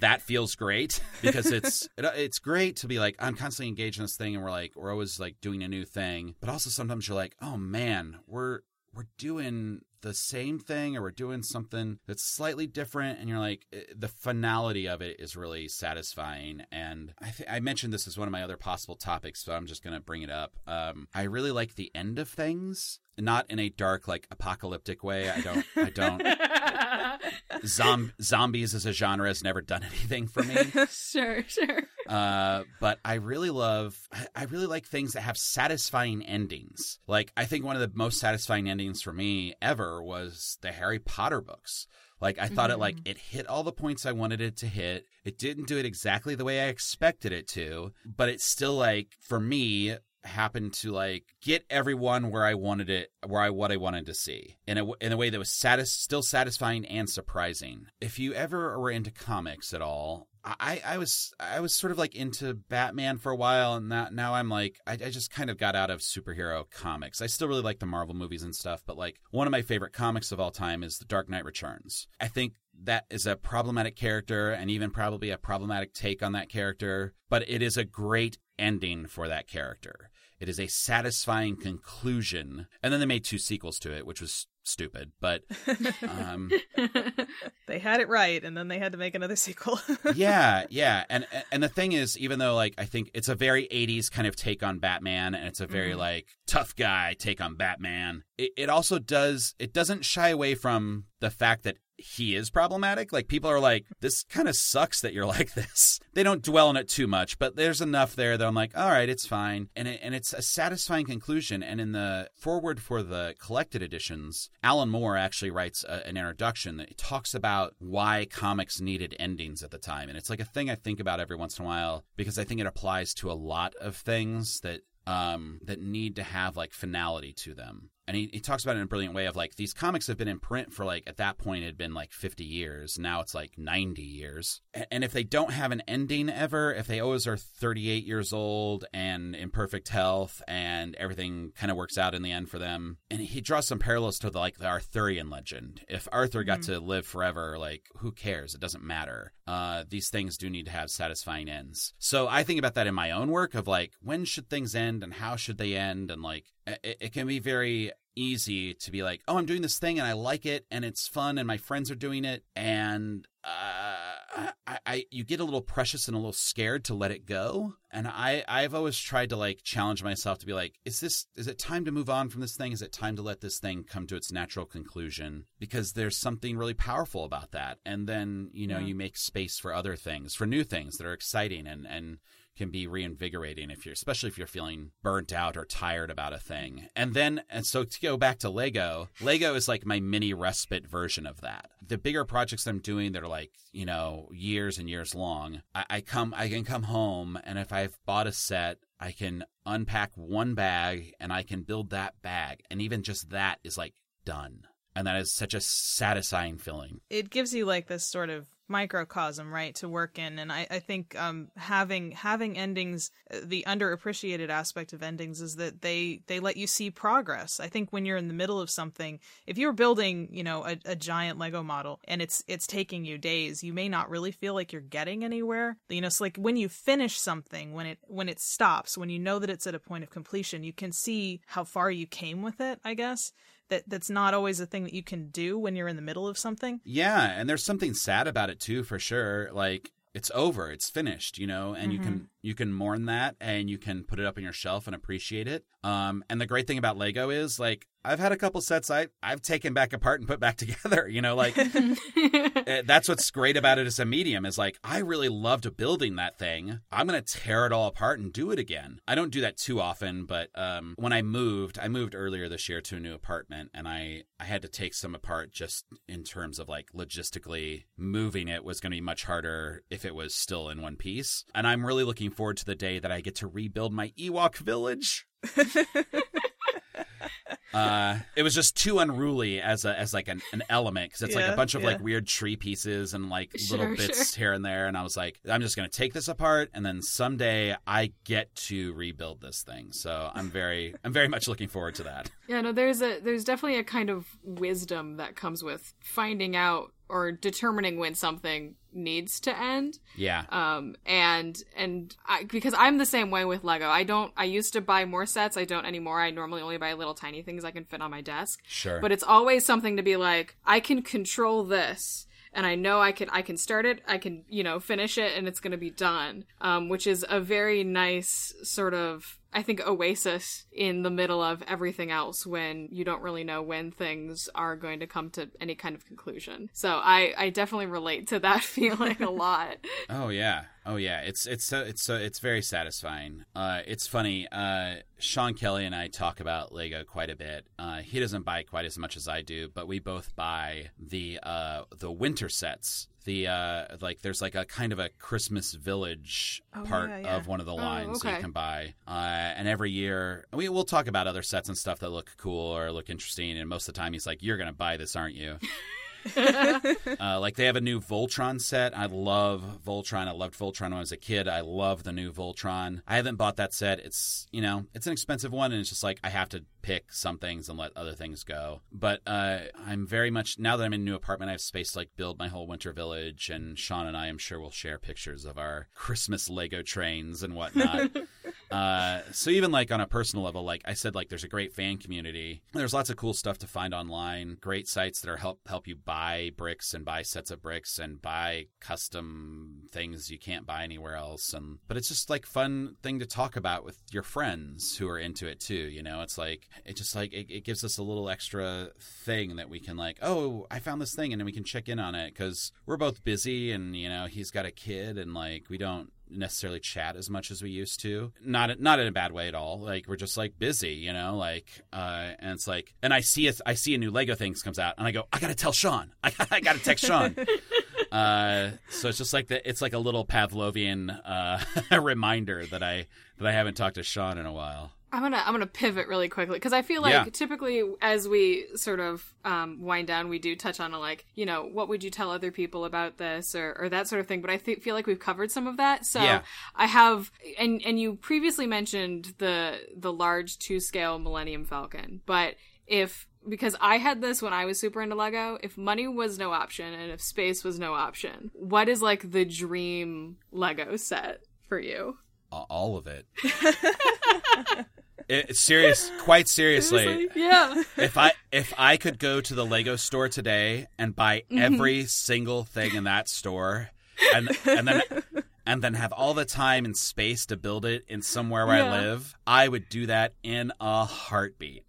that feels great because it's great to be like, I'm constantly engaged in this thing and we're always like doing a new thing. But also sometimes you're like, oh man, we're doing the same thing, or we're doing something that's slightly different, and you're like, the finality of it is really satisfying. And I mentioned this as one of my other possible topics, so I'm just going to bring it up. I really like the end of things, not in a dark, like apocalyptic way. I don't. Zombies as a genre has never done anything for me. Sure. But I really like things that have satisfying endings. Like I think one of the most satisfying endings for me ever was the Harry Potter books. Like I thought it hit all the points I wanted it to hit. It didn't do it exactly the way I expected it to, but it's still like, for me, happened to like get everyone where I wanted it, what I wanted to see in a way that was still satisfying and surprising. If you ever were into comics at all, I was sort of like into Batman for a while, and now I'm like, I just kind of got out of superhero comics. I still really like the Marvel movies and stuff, but like one of my favorite comics of all time is The Dark Knight Returns. I think that is a problematic character and even probably a problematic take on that character, but it is a great ending for that character. It is a satisfying conclusion. And then they made two sequels to it, which was stupid, but they had it right, and then they had to make another sequel. yeah. And the thing is, even though like I think it's a very 80s kind of take on Batman, and it's a very like tough guy take on Batman, it doesn't shy away from the fact that he is problematic. Like people are like, this kind of sucks that you're like this. They don't dwell on it too much, but there's enough there that I'm like, all right, it's fine. And it's a satisfying conclusion. And in the foreword for the collected editions, Alan Moore actually writes an introduction that talks about why comics needed endings at the time. And it's like a thing I think about every once in a while, because I think it applies to a lot of things that need to have like finality to them. And he talks about it in a brilliant way of like, these comics have been in print for like, at that point it had been like 50 years. Now it's like 90 years. And if they don't have an ending ever, if they always are 38 years old and in perfect health and everything kind of works out in the end for them. And he draws some parallels to the Arthurian legend. If Arthur got to live forever, like who cares? It doesn't matter. These things do need to have satisfying ends. So I think about that in my own work of like, when should things end and how should they end? And like, it can be very easy to be like, oh, I'm doing this thing and I like it and it's fun and my friends are doing it, and you get a little precious and a little scared to let it go. And I've always tried to like challenge myself to be like, is it time to move on from this thing? Is it time to let this thing come to its natural conclusion? Because there's something really powerful about that. And then, you know, you make space for other things, for new things that are exciting and can be reinvigorating if you're, especially if you're feeling burnt out or tired about a thing. And so to go back to Lego is like my mini respite version of that. The bigger projects I'm doing that are like, you know, years and years long, I can come home, and if I've bought a set, I can unpack one bag and I can build that bag. And even just that is like done. And that is such a satisfying feeling. It gives you like this sort of microcosm, right, to work in. And I think having endings, the underappreciated aspect of endings is that they let you see progress. I think when you're in the middle of something, if you're building, you know, a giant Lego model and it's taking you days, you may not really feel like you're getting anywhere. You know, it's like when you finish something, when it stops, when you know that it's at a point of completion, you can see how far you came with it, I guess. That's not always a thing that you can do when you're in the middle of something. Yeah, and there's something sad about it too, for sure. Like, it's over, it's finished, you know, and you can mourn that, and you can put it up on your shelf and appreciate it. And the great thing about Lego is, like, I've had a couple sets I've taken back apart and put back together, you know, like that's what's great about it as a medium is like, I really loved building that thing. I'm going to tear it all apart and do it again. I don't do that too often, but when I moved earlier this year to a new apartment, and I had to take some apart just in terms of like logistically moving it was going to be much harder if it was still in one piece. And I'm really looking forward to the day that I get to rebuild my Ewok village. It was just too unruly as an element, because it's like a bunch of like weird tree pieces and like little bits here and there, and I was like, I'm just gonna take this apart, and then someday I get to rebuild this thing. So I'm very much looking forward to that. Yeah, no, there's definitely a kind of wisdom that comes with finding out or determining when something needs to end. Yeah. And I, because I'm the same way with Lego. I used to buy more sets. I don't anymore. I normally only buy little tiny things I can fit on my desk. Sure. But it's always something to be like, I can control this. And I know I can start it, I can, you know, finish it, and it's going to be done, which is a very nice sort of, I think, oasis in the middle of everything else when you don't really know when things are going to come to any kind of conclusion. So I definitely relate to that feeling a lot. Oh yeah. It's very satisfying. It's funny. Sean Kelly and I talk about Lego quite a bit. He doesn't buy quite as much as I do, but we both buy the winter sets. There's like a kind of a Christmas village part of one of the lines that you can buy. And every year we'll talk about other sets and stuff that look cool or look interesting. And most of the time he's like, you're going to buy this, aren't you? Like they have a new Voltron set. I love Voltron. I loved Voltron when I was a kid. I love the new Voltron. I haven't bought that set. It's, you know, it's an expensive one, and it's just like I have to pick some things and let other things go. But I'm very much, now that I'm in a new apartment, I have space to like build my whole winter village, and Sean and I am sure will share pictures of our Christmas Lego trains and whatnot. So even like on a personal level, like I said, like there's a great fan community. There's lots of cool stuff to find online, great sites that are help you buy bricks and buy sets of bricks and buy custom things you can't buy anywhere else. But it's just like fun thing to talk about with your friends who are into it too. You know, it's like, it just like, it gives us a little extra thing that we can like, oh, I found this thing, and then we can check in on it, because we're both busy, and, you know, he's got a kid, and like, we don't necessarily chat as much as we used to. Not in a bad way at all. Like, we're just like busy, you know, like, and it's like, and I see a new Lego things comes out, and I go, I got to tell Sean, I got to text Sean. So it's just like that. It's like a little Pavlovian, reminder that I haven't talked to Sean in a while. I'm gonna pivot really quickly, because I feel like typically as we sort of wind down, we do touch on a, like, you know, what would you tell other people about this or that sort of thing. But I feel like we've covered some of that. So I have, and you previously mentioned the large 2-scale Millennium Falcon, but because I had this when I was super into Lego, if money was no option and if space was no option, what is like the dream Lego set for you? All of it. Seriously. Yeah. If I could go to the Lego store today and buy every single thing in that store, and then have all the time and space to build it in somewhere where I live, I would do that in a heartbeat.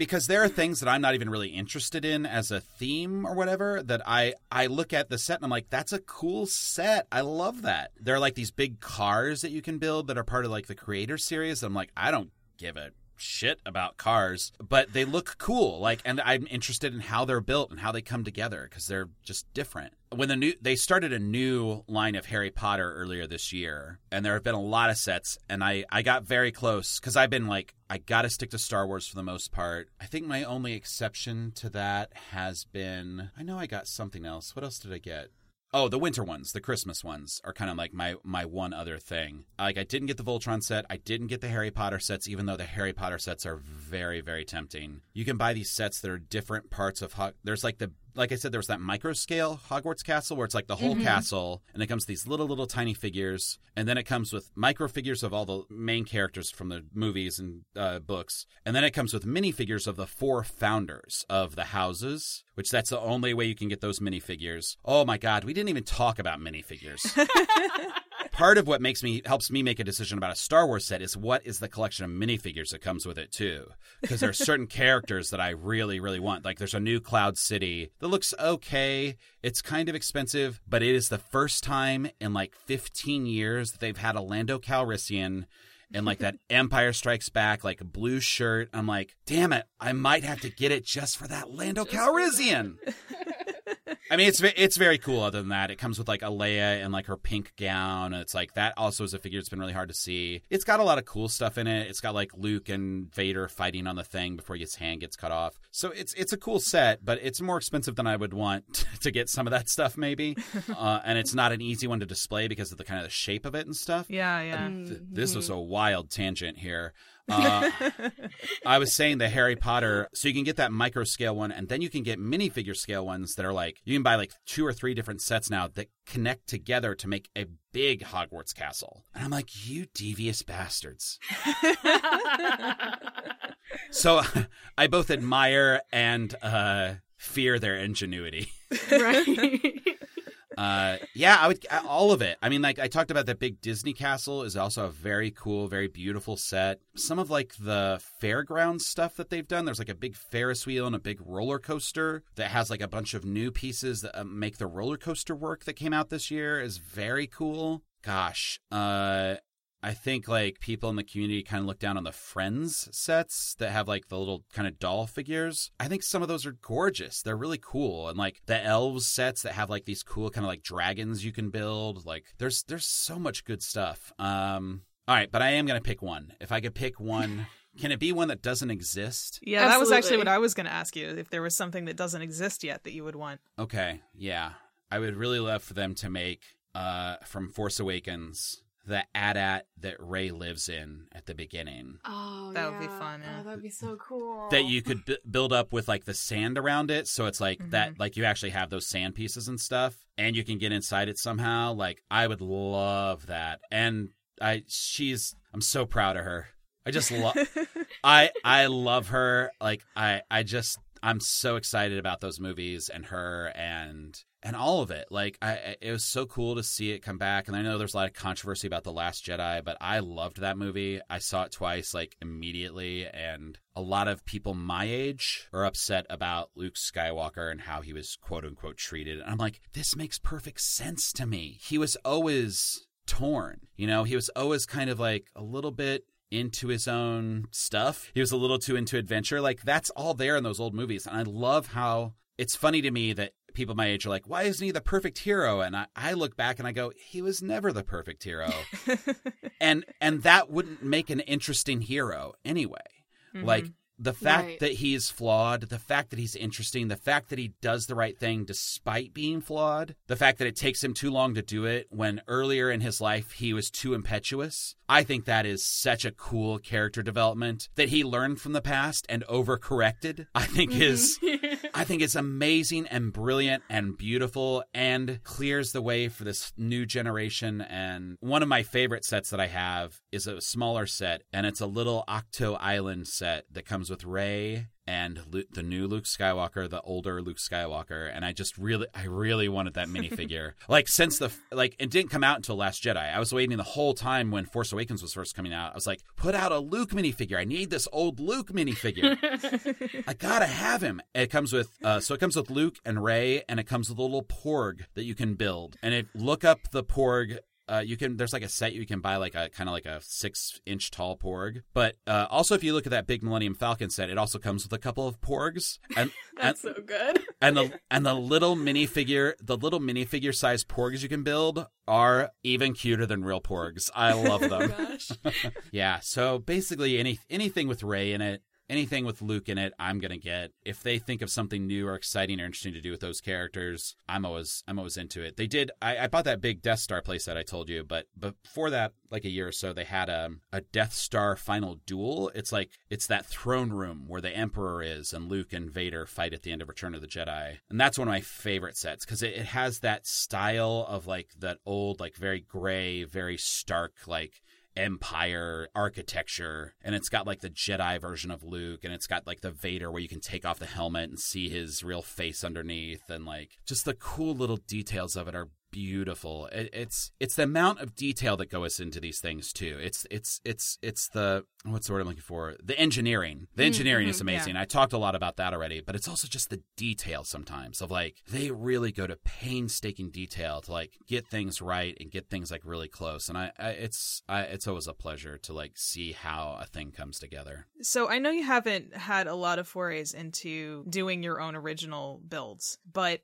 Because there are things that I'm not even really interested in as a theme or whatever, that I look at the set and I'm like, that's a cool set. I love that. There are like these big cars that you can build that are part of like the creator series. I'm like, I don't give a shit about cars, but they look cool. Like, and I'm interested in how they're built and how they come together because they're just different. When they started a new line of Harry Potter earlier this year, and there have been a lot of sets, and I got very close because I've been like, I gotta stick to Star Wars for the most part. I think my only exception to that has been, I know I got something else. What else did I get? Oh, the winter ones, the Christmas ones are kind of like my one other thing. Like, I didn't get the Voltron set. I didn't get the Harry Potter sets, even though the Harry Potter sets are very, very tempting. You can buy these sets that are different parts of there's like the, like I said, there was that micro scale Hogwarts castle where it's like the whole castle, and it comes with these little tiny figures, and then it comes with micro figures of all the main characters from the movies and books, and then it comes with minifigures of the four founders of the houses, which that's the only way you can get those minifigures. Oh my God, we didn't even talk about minifigures. Part of what helps me make a decision about a Star Wars set is what is the collection of minifigures that comes with it too, because there are certain characters that I really, really want. Like there's a new Cloud City that looks okay. It's kind of expensive, but it is the first time in like 15 years that they've had a Lando Calrissian and like that Empire Strikes Back, like a blue shirt. I'm like, damn it, I might have to get it just for that Lando Calrissian. I mean, it's very cool. Other than that, it comes with like a Leia and like her pink gown. And it's like that also is a figure that's been really hard to see. It's got a lot of cool stuff in it. It's got like Luke and Vader fighting on the thing before his hand gets cut off. So it's a cool set, but it's more expensive than I would want to get some of that stuff maybe. And it's not an easy one to display because of the kind of the shape of it and stuff. Yeah, yeah. This was a wild tangent here. I was saying the Harry Potter, so you can get that micro scale one, and then you can get minifigure scale ones that are like, you can buy like 2 or 3 different sets now that connect together to make a big Hogwarts castle. And I'm like, you devious bastards. So I both admire and fear their ingenuity. Right. Yeah, I would all of it. I mean, like I talked about that big Disney castle is also a very cool, very beautiful set. Some of like the fairground stuff that they've done, there's like a big Ferris wheel and a big roller coaster that has like a bunch of new pieces that make the roller coaster work that came out this year is very cool. Gosh, I think like people in the community kind of look down on the Friends sets that have like the little kind of doll figures. I think some of those are gorgeous. They're really cool. And like the elves sets that have like these cool kind of like dragons you can build. Like there's so much good stuff. All right, but I am going to pick one. If I could pick one, can it be one that doesn't exist? Yeah, absolutely. That was actually what I was going to ask you, if there was something that doesn't exist yet that you would want. Okay, yeah. I would really love for them to make from Force Awakens the AT-AT that Rey lives in at the beginning. Oh, that would be fun. Yeah. Oh, that'd be so cool. That you could build up with like the sand around it, so it's like that, like you actually have those sand pieces and stuff, and you can get inside it somehow. Like I would love that, and I'm so proud of her. I just love, I love her. Like I'm so excited about those movies and her and all of it. Like it was so cool to see it come back. And I know there's a lot of controversy about The Last Jedi, but I loved that movie. I saw it twice, like immediately. And a lot of people my age are upset about Luke Skywalker and how he was quote unquote treated. And I'm like, this makes perfect sense to me. He was always torn. You know, he was always kind of like a little bit into his own stuff. He was a little too into adventure. Like that's all there in those old movies. And I love how it's funny to me that people my age are like, why isn't he the perfect hero? And I look back and I go, he was never the perfect hero. and that wouldn't make an interesting hero anyway. Mm-hmm. Like the fact that he's flawed, the fact that he's interesting, the fact that he does the right thing despite being flawed, the fact that it takes him too long to do it when earlier in his life he was too impetuous. I think that is such a cool character development that he learned from the past and overcorrected. I think it's amazing and brilliant and beautiful and clears the way for this new generation. And one of my favorite sets that I have is a smaller set, and it's a little Octo Island set that comes with Rey and the new Luke Skywalker, the older Luke Skywalker, and I just really, I really wanted that minifigure. Like, since the, like, it didn't come out until Last Jedi. I was waiting the whole time when Force Awakens was first coming out. I was like, put out a Luke minifigure. I need this old Luke minifigure. I gotta have him. It comes with, so it comes with Luke and Rey, and it comes with a little Porg that you can build. And it, look up the Porg. You can, there's like a set you can buy, like a kind of like a 6-inch tall Porg. But also, if you look at that big Millennium Falcon set, it also comes with a couple of Porgs. And that's so good. and the little minifigure sized Porgs you can build are even cuter than real Porgs. I love them. Oh, gosh. Yeah. So basically, anything with Rey in it. Anything with Luke in it, I'm gonna get. If they think of something new or exciting or interesting to do with those characters, I'm always into it. They did. I bought that big Death Star playset I told you, but before that, like a year or so, they had a Death Star final duel. It's that throne room where the Emperor is and Luke and Vader fight at the end of Return of the Jedi, and that's one of my favorite sets because it has that style of like that old, like very gray, very stark, like Empire architecture, and it's got like the Jedi version of Luke, and it's got like the Vader where you can take off the helmet and see his real face underneath, and like just the cool little details of it are beautiful. It's the amount of detail that goes into these things too. It's the, what's the word I'm looking for? The engineering. The engineering is amazing. Yeah. I talked a lot about that already, but it's also just the detail sometimes of like, they really go to painstaking detail to like get things right and get things like really close. And it's always a pleasure to like see how a thing comes together. So I know you haven't had a lot of forays into doing your own original builds, but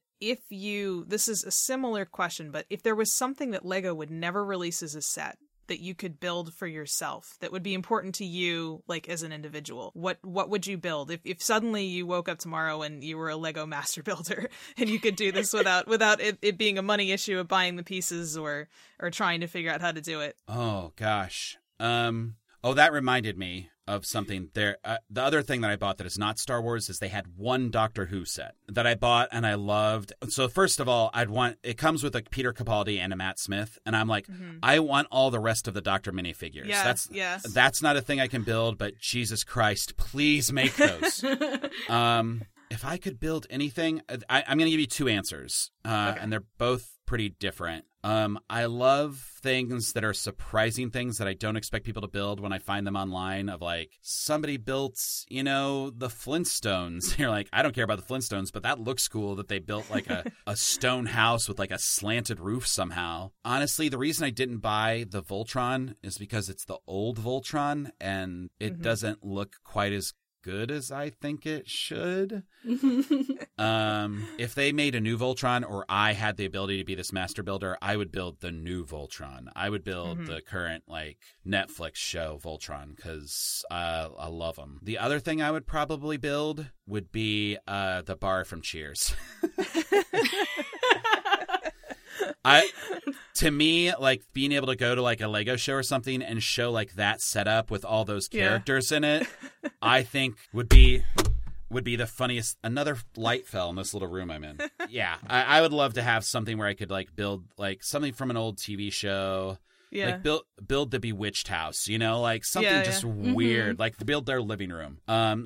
this is a similar question, but if there was something that Lego would never release as a set that you could build for yourself that would be important to you, like as an individual, what would you build? If suddenly you woke up tomorrow and you were a Lego master builder and you could do this without it being a money issue of buying the pieces or trying to figure out how to do it. Oh gosh. That reminded me of something there. The other thing that I bought that is not Star Wars is they had one Doctor Who set that I bought and I loved. So first of all, it comes with a Peter Capaldi and a Matt Smith, and I'm like, I want all the rest of the Doctor minifigures. Yeah, that's not a thing I can build, but Jesus Christ, please make those. If I could build anything, I'm going to give you two answers, okay. And they're both pretty different. I love things that are surprising things that I don't expect people to build when I find them online of like somebody built, you know, the Flintstones. You're like, I don't care about the Flintstones, but that looks cool that they built like a stone house with like a slanted roof somehow. Honestly, the reason I didn't buy the Voltron is because it's the old Voltron and it doesn't look quite as good as I think it should. If they made a new Voltron or I had the ability to be this master builder, I would build the new Voltron. I would build the current like Netflix show Voltron because I love them. The other thing I would probably build would be the bar from Cheers. To me, like being able to go to like a Lego show or something and show like that setup with all those characters in it, I think would be the funniest. Another light fell in this little room I'm in. Yeah, I would love to have something where I could like build like something from an old TV show. Yeah. Like build the Bewitched house, you know, like something just weird, like build their living room.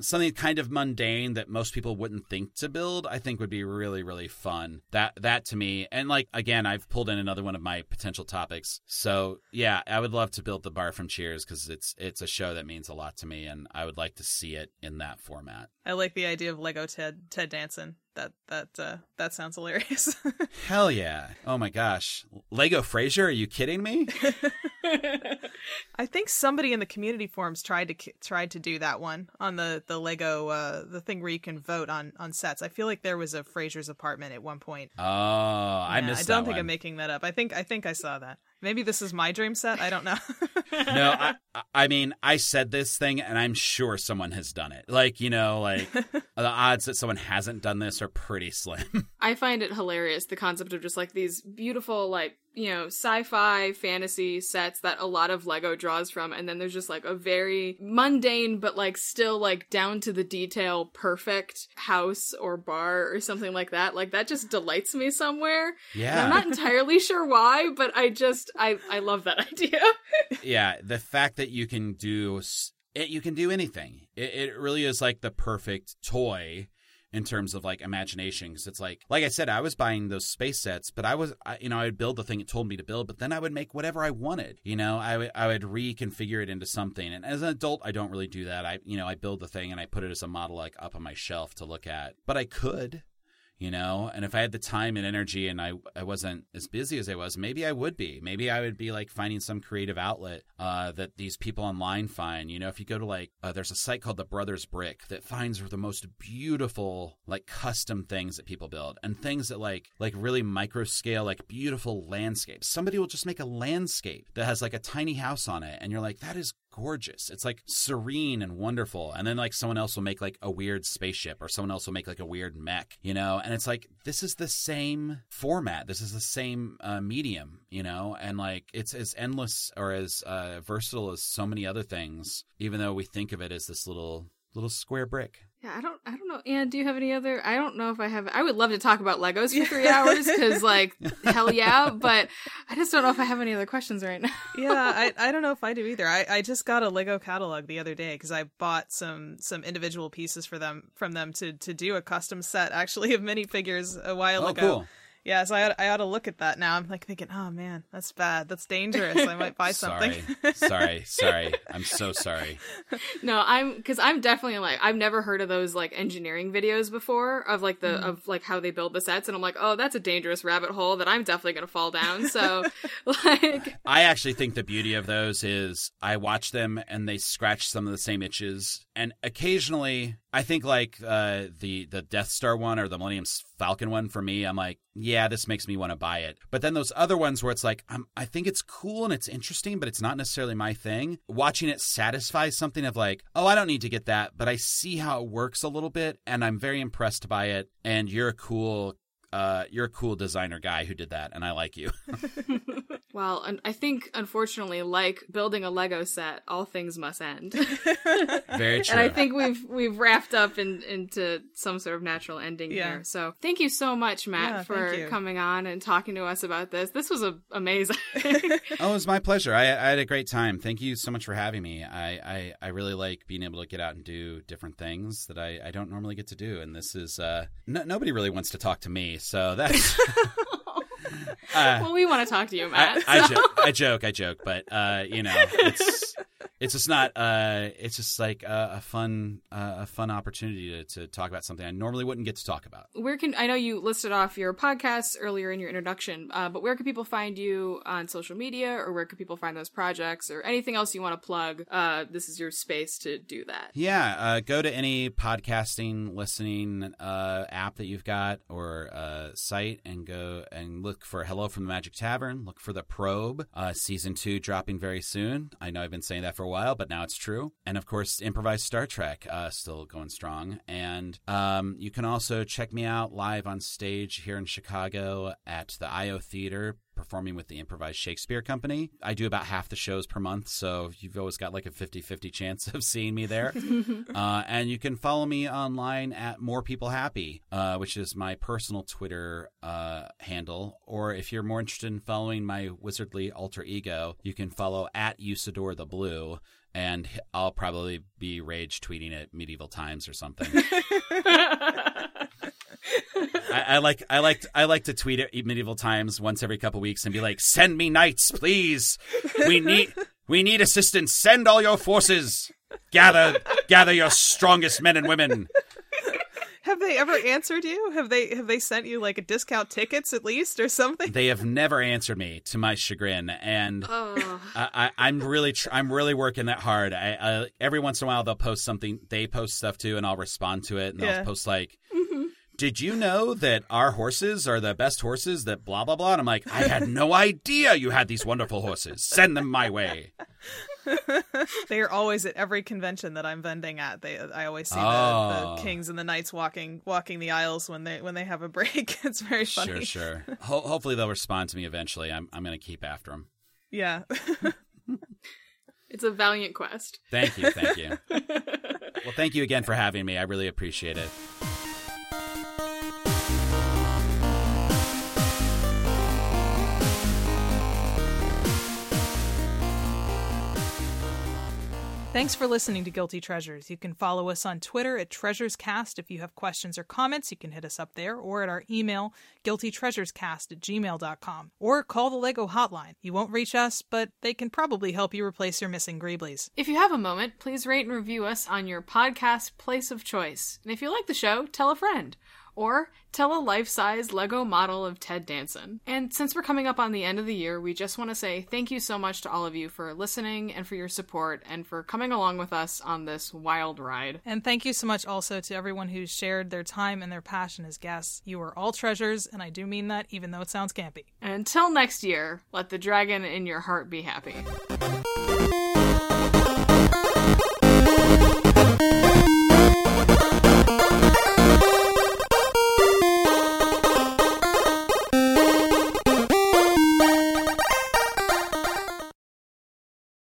Something kind of mundane that most people wouldn't think to build, I think would be really, really fun. That to me. And like, again, I've pulled in another one of my potential topics. So yeah, I would love to build the bar from Cheers because it's a show that means a lot to me and I would like to see it in that format. I like the idea of Lego Ted Danson. That sounds hilarious. Hell yeah. Oh my gosh. Lego Frasier, are you kidding me? I think somebody in the community forums tried to do that one on the Lego the thing where you can vote on sets. I feel like there was a Frasier's apartment at one point. Oh, yeah, I missed that. I don't think I'm making that up. I think I saw that. Maybe this is my dream set. I don't know. No, I mean, I said this thing and I'm sure someone has done it. Like, you know, like the odds that someone hasn't done this are pretty slim. I find it hilarious, the concept of just like these beautiful, like, you know, sci-fi fantasy sets that a lot of Lego draws from. And then there's just like a very mundane, but like still like down to the detail, perfect house or bar or something like that. Like that just delights me somewhere. Yeah. And I'm not entirely sure why, but I love that idea. Yeah. The fact that you can do you can do anything. It really is like the perfect toy in terms of like imagination, because it's like I said, I was buying those space sets, but I would build the thing it told me to build, but then I would make whatever I wanted. I would reconfigure it into something. And as an adult, I don't really do that. I build the thing and I put it as a model like up on my shelf to look at. But I could. And if I had the time and energy and I wasn't as busy as I was, maybe I would be. Maybe I would be like finding some creative outlet that these people online find. If you go to there's a site called The Brothers Brick that finds the most beautiful like custom things that people build, and things that like really micro scale, like beautiful landscapes. Somebody will just make a landscape that has like a tiny house on it, and you're like, that is gorgeous. It's like serene and wonderful. And then like someone else will make like a weird spaceship, or someone else will make like a weird mech, and it's like, this is the same format. This is the same medium, and like it's as endless or as versatile as so many other things, even though we think of it as this little square brick. Yeah, I don't know. Anne, do you have any other? I don't know if I have. I would love to talk about Legos for 3 hours because, hell yeah. But I just don't know if I have any other questions right now. Yeah, I don't know if I do either. I just got a Lego catalog the other day because I bought some individual pieces from them to do a custom set actually of minifigures a while ago. Cool. Yeah, so I ought to look at that now. I'm thinking, oh man, that's bad. That's dangerous. I might buy something. Sorry. I'm so sorry. No, I'm definitely I've never heard of those engineering videos before of how they build the sets, and I'm like, oh, that's a dangerous rabbit hole that I'm definitely gonna fall down. So I actually think the beauty of those is I watch them and they scratch some of the same itches, and occasionally I think the Death Star one or the Millennium Falcon one for me, I'm like, yeah, this makes me want to buy it. But then those other ones where it's like, I think it's cool and it's interesting, but it's not necessarily my thing. Watching it satisfies something of I don't need to get that, but I see how it works a little bit, and I'm very impressed by it. And you're a cool designer guy who did that, and I like you. Well, and I think, unfortunately, like building a Lego set, all things must end. Very true. And I think we've wrapped up into some sort of natural ending here. So thank you so much, Matt, for coming on and talking to us about this. This was amazing. Oh, it was my pleasure. I had a great time. Thank you so much for having me. I really like being able to get out and do different things that I don't normally get to do. And this is nobody really wants to talk to me, so that's... well, we want to talk to you, Matt. I joke, but it's just not. It's just a fun opportunity to talk about something I normally wouldn't get to talk about. I know you listed off your podcasts earlier in your introduction, but where can people find you on social media, or where can people find those projects, or anything else you want to plug? This is your space to do that. Yeah, go to any podcasting listening app that you've got or site, and go and look for Hello from the Magic Tavern. Look for The Probe, season 2 dropping very soon. I know I've been saying that for a while, but now it's true. And of course, Improvised Star Trek, still going strong. And you can also check me out live on stage here in Chicago at the IO Theater, performing with the Improvised Shakespeare Company. I do about half the shows per month, so you've always got a 50-50 chance of seeing me there. And you can follow me online at More People Happy, which is my personal Twitter handle. Or if you're more interested in following my wizardly alter ego, you can follow at Usador the Blue. And I'll probably be rage tweeting at medieval times or something. I like to tweet at medieval times once every couple weeks and be like, "Send me knights, please. We need assistance. Send all your forces. Gather your strongest men and women." Have they ever answered you? Have they sent you a discount tickets at least or something? They have never answered me, to my chagrin, and I'm really working that hard. I every once in a while they'll post something, they post stuff too, and I'll respond to it, and they'll post did you know that our horses are the best horses that blah, blah, blah? And I'm like, I had no idea you had these wonderful horses. Send them my way. They are always at every convention that I'm vending at. I always see the kings and the knights walking the aisles when they have a break. It's very funny. Sure. Hopefully they'll respond to me eventually. I'm going to keep after them. Yeah. It's a valiant quest. Thank you. Well, thank you again for having me. I really appreciate it. Thanks for listening to Guilty Treasures. You can follow us on Twitter at TreasuresCast. If you have questions or comments, you can hit us up there or at our email, guiltytreasurescast@gmail.com, or call the Lego hotline. You won't reach us, but they can probably help you replace your missing Greeblies. If you have a moment, please rate and review us on your podcast place of choice. And if you like the show, tell a friend. Or tell a life-size Lego model of Ted Danson. And since we're coming up on the end of the year, we just want to say thank you so much to all of you for listening and for your support and for coming along with us on this wild ride. And thank you so much also to everyone who's shared their time and their passion as guests. You are all treasures, and I do mean that, even though it sounds campy. And until next year, let the dragon in your heart be happy.